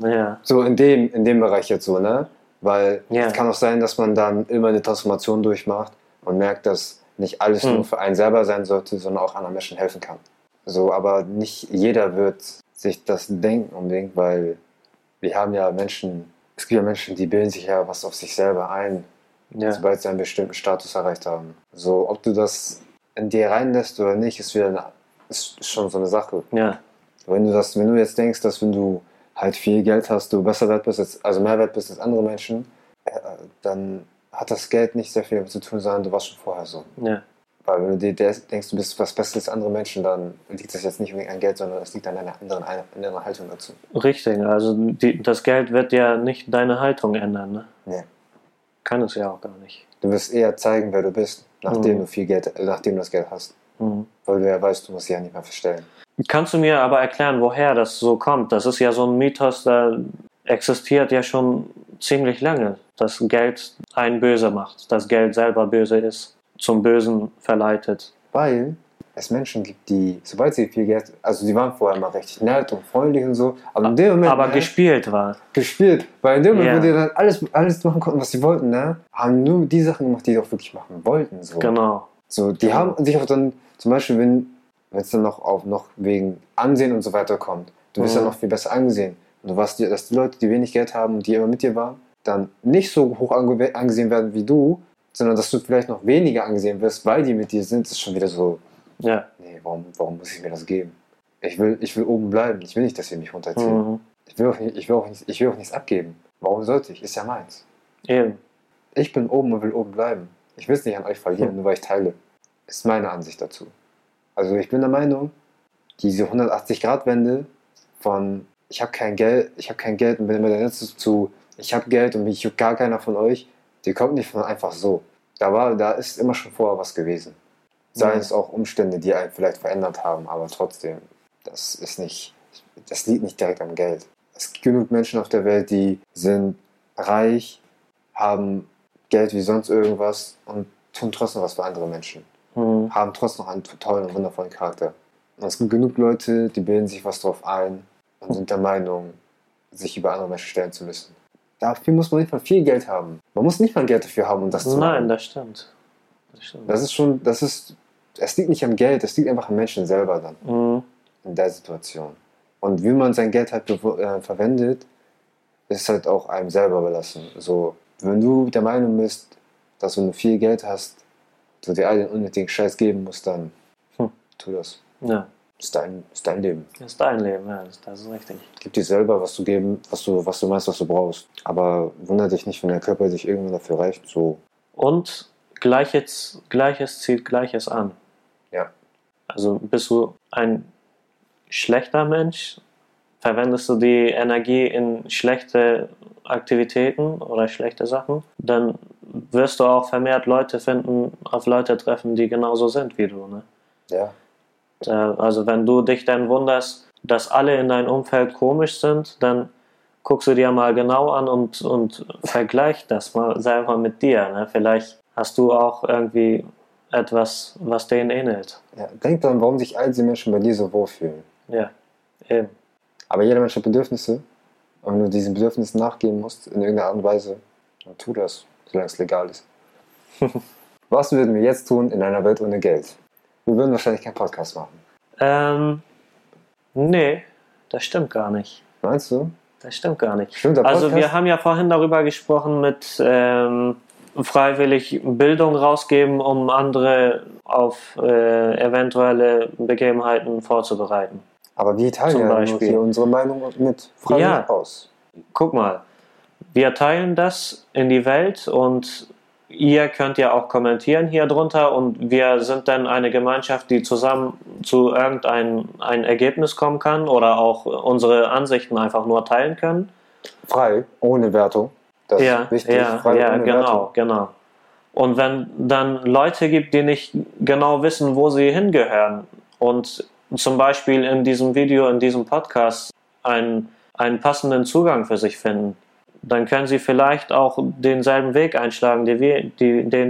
Ja. So in dem Bereich jetzt so, ne? Weil es kann auch sein, dass man dann immer eine Transformation durchmacht und merkt, dass nicht alles nur für einen selber sein sollte, sondern auch anderen Menschen helfen kann. So, aber nicht jeder wird sich das denken unbedingt, weil wir haben ja Menschen, es gibt ja Menschen, die bilden sich ja was auf sich selber ein, sobald sie einen bestimmten Status erreicht haben. So, ob du das in dir reinlässt oder nicht, ist schon so eine Sache. Ja. Wenn du jetzt denkst, dass wenn du halt viel Geld hast, du mehr wert bist als andere Menschen, dann hat das Geld nicht sehr viel damit zu tun, sondern du warst schon vorher so. Ja. Weil wenn du dir denkst, du bist was Besseres als andere Menschen, dann liegt das jetzt nicht unbedingt an Geld, sondern es liegt an deiner inneren Haltung dazu. Richtig, also das Geld wird ja nicht deine Haltung ändern, ne? Nee. Kann es ja auch gar nicht. Du wirst eher zeigen, wer du bist, nachdem du das Geld hast. Mhm. Weil du ja weißt, du musst dich ja nicht mehr verstellen. Kannst du mir aber erklären, woher das so kommt? Das ist ja so ein Mythos, der existiert ja schon ziemlich lange, dass Geld einen böse macht, dass Geld selber böse ist, zum Bösen verleitet. Weil es Menschen gibt, die, sobald sie viel Geld, also die waren vorher mal richtig nett und freundlich und so, aber in dem Moment... Aber gespielt war. Gespielt, weil in dem Moment, wo die dann alles machen konnten, was sie wollten, ne, haben nur die Sachen gemacht, die sie auch wirklich machen wollten. So. Genau. So, die haben sich auch dann, zum Beispiel, wenn es dann noch wegen Ansehen und so weiter kommt, du wirst dann noch viel besser angesehen. Und dass die Leute, die wenig Geld haben, die immer mit dir waren, dann nicht so hoch angesehen werden wie du, sondern dass du vielleicht noch weniger angesehen wirst, weil die mit dir sind, ist schon wieder so, ja. Nee, warum muss ich mir das geben? Ich will oben bleiben, ich will nicht, dass ihr mich runterzieht. Mhm. Ich will auch nichts abgeben. Warum sollte ich? Ist ja meins. Eben. Ich bin oben und will oben bleiben. Ich will es nicht an euch verlieren, nur weil ich teile. Ist meine Ansicht dazu. Also ich bin der Meinung, diese 180-Grad-Wende von ich habe kein Geld und bin immer der Letzte zu ich habe Geld und ich gar keiner von euch, die kommt nicht von einfach so. Da ist immer schon vorher was gewesen. Seien es auch Umstände, die einen vielleicht verändert haben, aber trotzdem, das liegt nicht direkt am Geld. Es gibt genug Menschen auf der Welt, die sind reich, haben Geld wie sonst irgendwas und tun trotzdem was für andere Menschen. Mhm. Haben trotzdem noch einen tollen und wundervollen Charakter. Und es gibt genug Leute, die bilden sich was drauf ein und sind der Meinung, sich über andere Menschen stellen zu müssen. Dafür muss man nicht mal viel Geld haben. Man muss nicht mal Geld dafür haben, um das zu machen. Nein, das stimmt. Es liegt nicht am Geld, es liegt einfach am Menschen selber dann. Mhm. In der Situation. Und wie man sein Geld halt verwendet, ist halt auch einem selber überlassen. So, wenn du der Meinung bist, dass wenn du viel Geld hast, du dir all den unnötigen Scheiß geben musst, dann tu das. Ja. Ist dein Leben. Ist dein Leben, ja, das ist richtig. Gib dir selber, was du geben, was du meinst, was du brauchst. Aber wundere dich nicht, wenn der Körper sich irgendwann dafür reicht, so. Und Gleiches zieht Gleiches an. Ja. Also bist du ein schlechter Mensch, verwendest du die Energie in schlechte Aktivitäten oder schlechte Sachen, dann wirst du auch vermehrt Leute finden, auf Leute treffen, die genauso sind wie du, ne? Ja. Also wenn du dich dann wunderst, dass alle in deinem Umfeld komisch sind, dann guckst du dir mal genau an und vergleich das mal selber mit dir, ne? Vielleicht hast du auch irgendwie etwas, was denen ähnelt. Ja, denk dann, warum sich all diese Menschen bei dir so wohlfühlen. Ja, eben. Aber jeder Mensch hat Bedürfnisse. Und wenn du diesen Bedürfnissen nachgeben musst, in irgendeiner Art und Weise, dann tu das, solange es legal ist. Was würden wir jetzt tun in einer Welt ohne Geld? Wir würden wahrscheinlich keinen Podcast machen. Nee, das stimmt gar nicht. Meinst du? Das stimmt gar nicht. Stimmt der Podcast? Also wir haben ja vorhin darüber gesprochen mit freiwillig Bildung rausgeben, um andere auf eventuelle Begebenheiten vorzubereiten. Aber wir teilen ja hier unsere Meinung mit freiwillig aus. Guck mal, wir teilen das in die Welt und ihr könnt ja auch kommentieren hier drunter und wir sind dann eine Gemeinschaft, die zusammen zu irgendein Ergebnis kommen kann oder auch unsere Ansichten einfach nur teilen können. Frei, ohne Wertung. Das ist wichtig. Ja, genau. Und wenn dann Leute gibt, die nicht genau wissen, wo sie hingehören und zum Beispiel in diesem Video, in diesem Podcast einen passenden Zugang für sich finden, dann können sie vielleicht auch denselben Weg einschlagen, den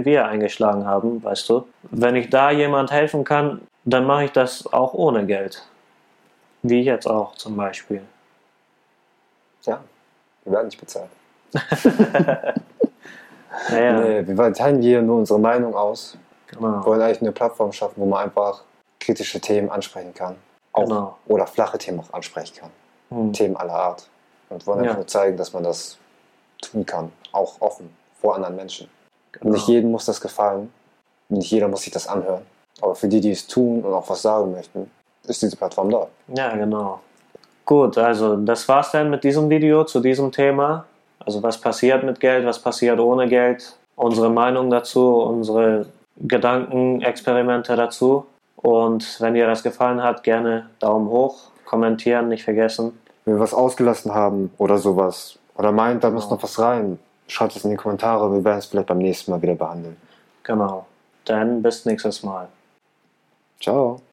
wir eingeschlagen haben, weißt du. Wenn ich da jemand helfen kann, dann mache ich das auch ohne Geld. Wie jetzt auch zum Beispiel. Ja, wir werden nicht bezahlt. Naja. Nee, wir teilen hier nur unsere Meinung aus. Genau. Wir wollen eigentlich eine Plattform schaffen, wo man einfach kritische Themen ansprechen kann. Auch, genau. Oder flache Themen auch ansprechen kann. Themen aller Art. Und wollen einfach nur zeigen, dass man das tun kann. Auch offen, vor anderen Menschen. Genau. Nicht jedem muss das gefallen. Nicht jeder muss sich das anhören. Aber für die, die es tun und auch was sagen möchten, ist diese Plattform da. Ja, genau. Gut, also das war's dann mit diesem Video zu diesem Thema. Also was passiert mit Geld, was passiert ohne Geld, unsere Meinung dazu, unsere Gedankenexperimente dazu. Und wenn dir das gefallen hat, gerne Daumen hoch, kommentieren, nicht vergessen. Wenn wir was ausgelassen haben oder sowas oder meint, da muss noch was rein, schreibt es in die Kommentare, wir werden es vielleicht beim nächsten Mal wieder behandeln. Genau, dann bis nächstes Mal. Ciao.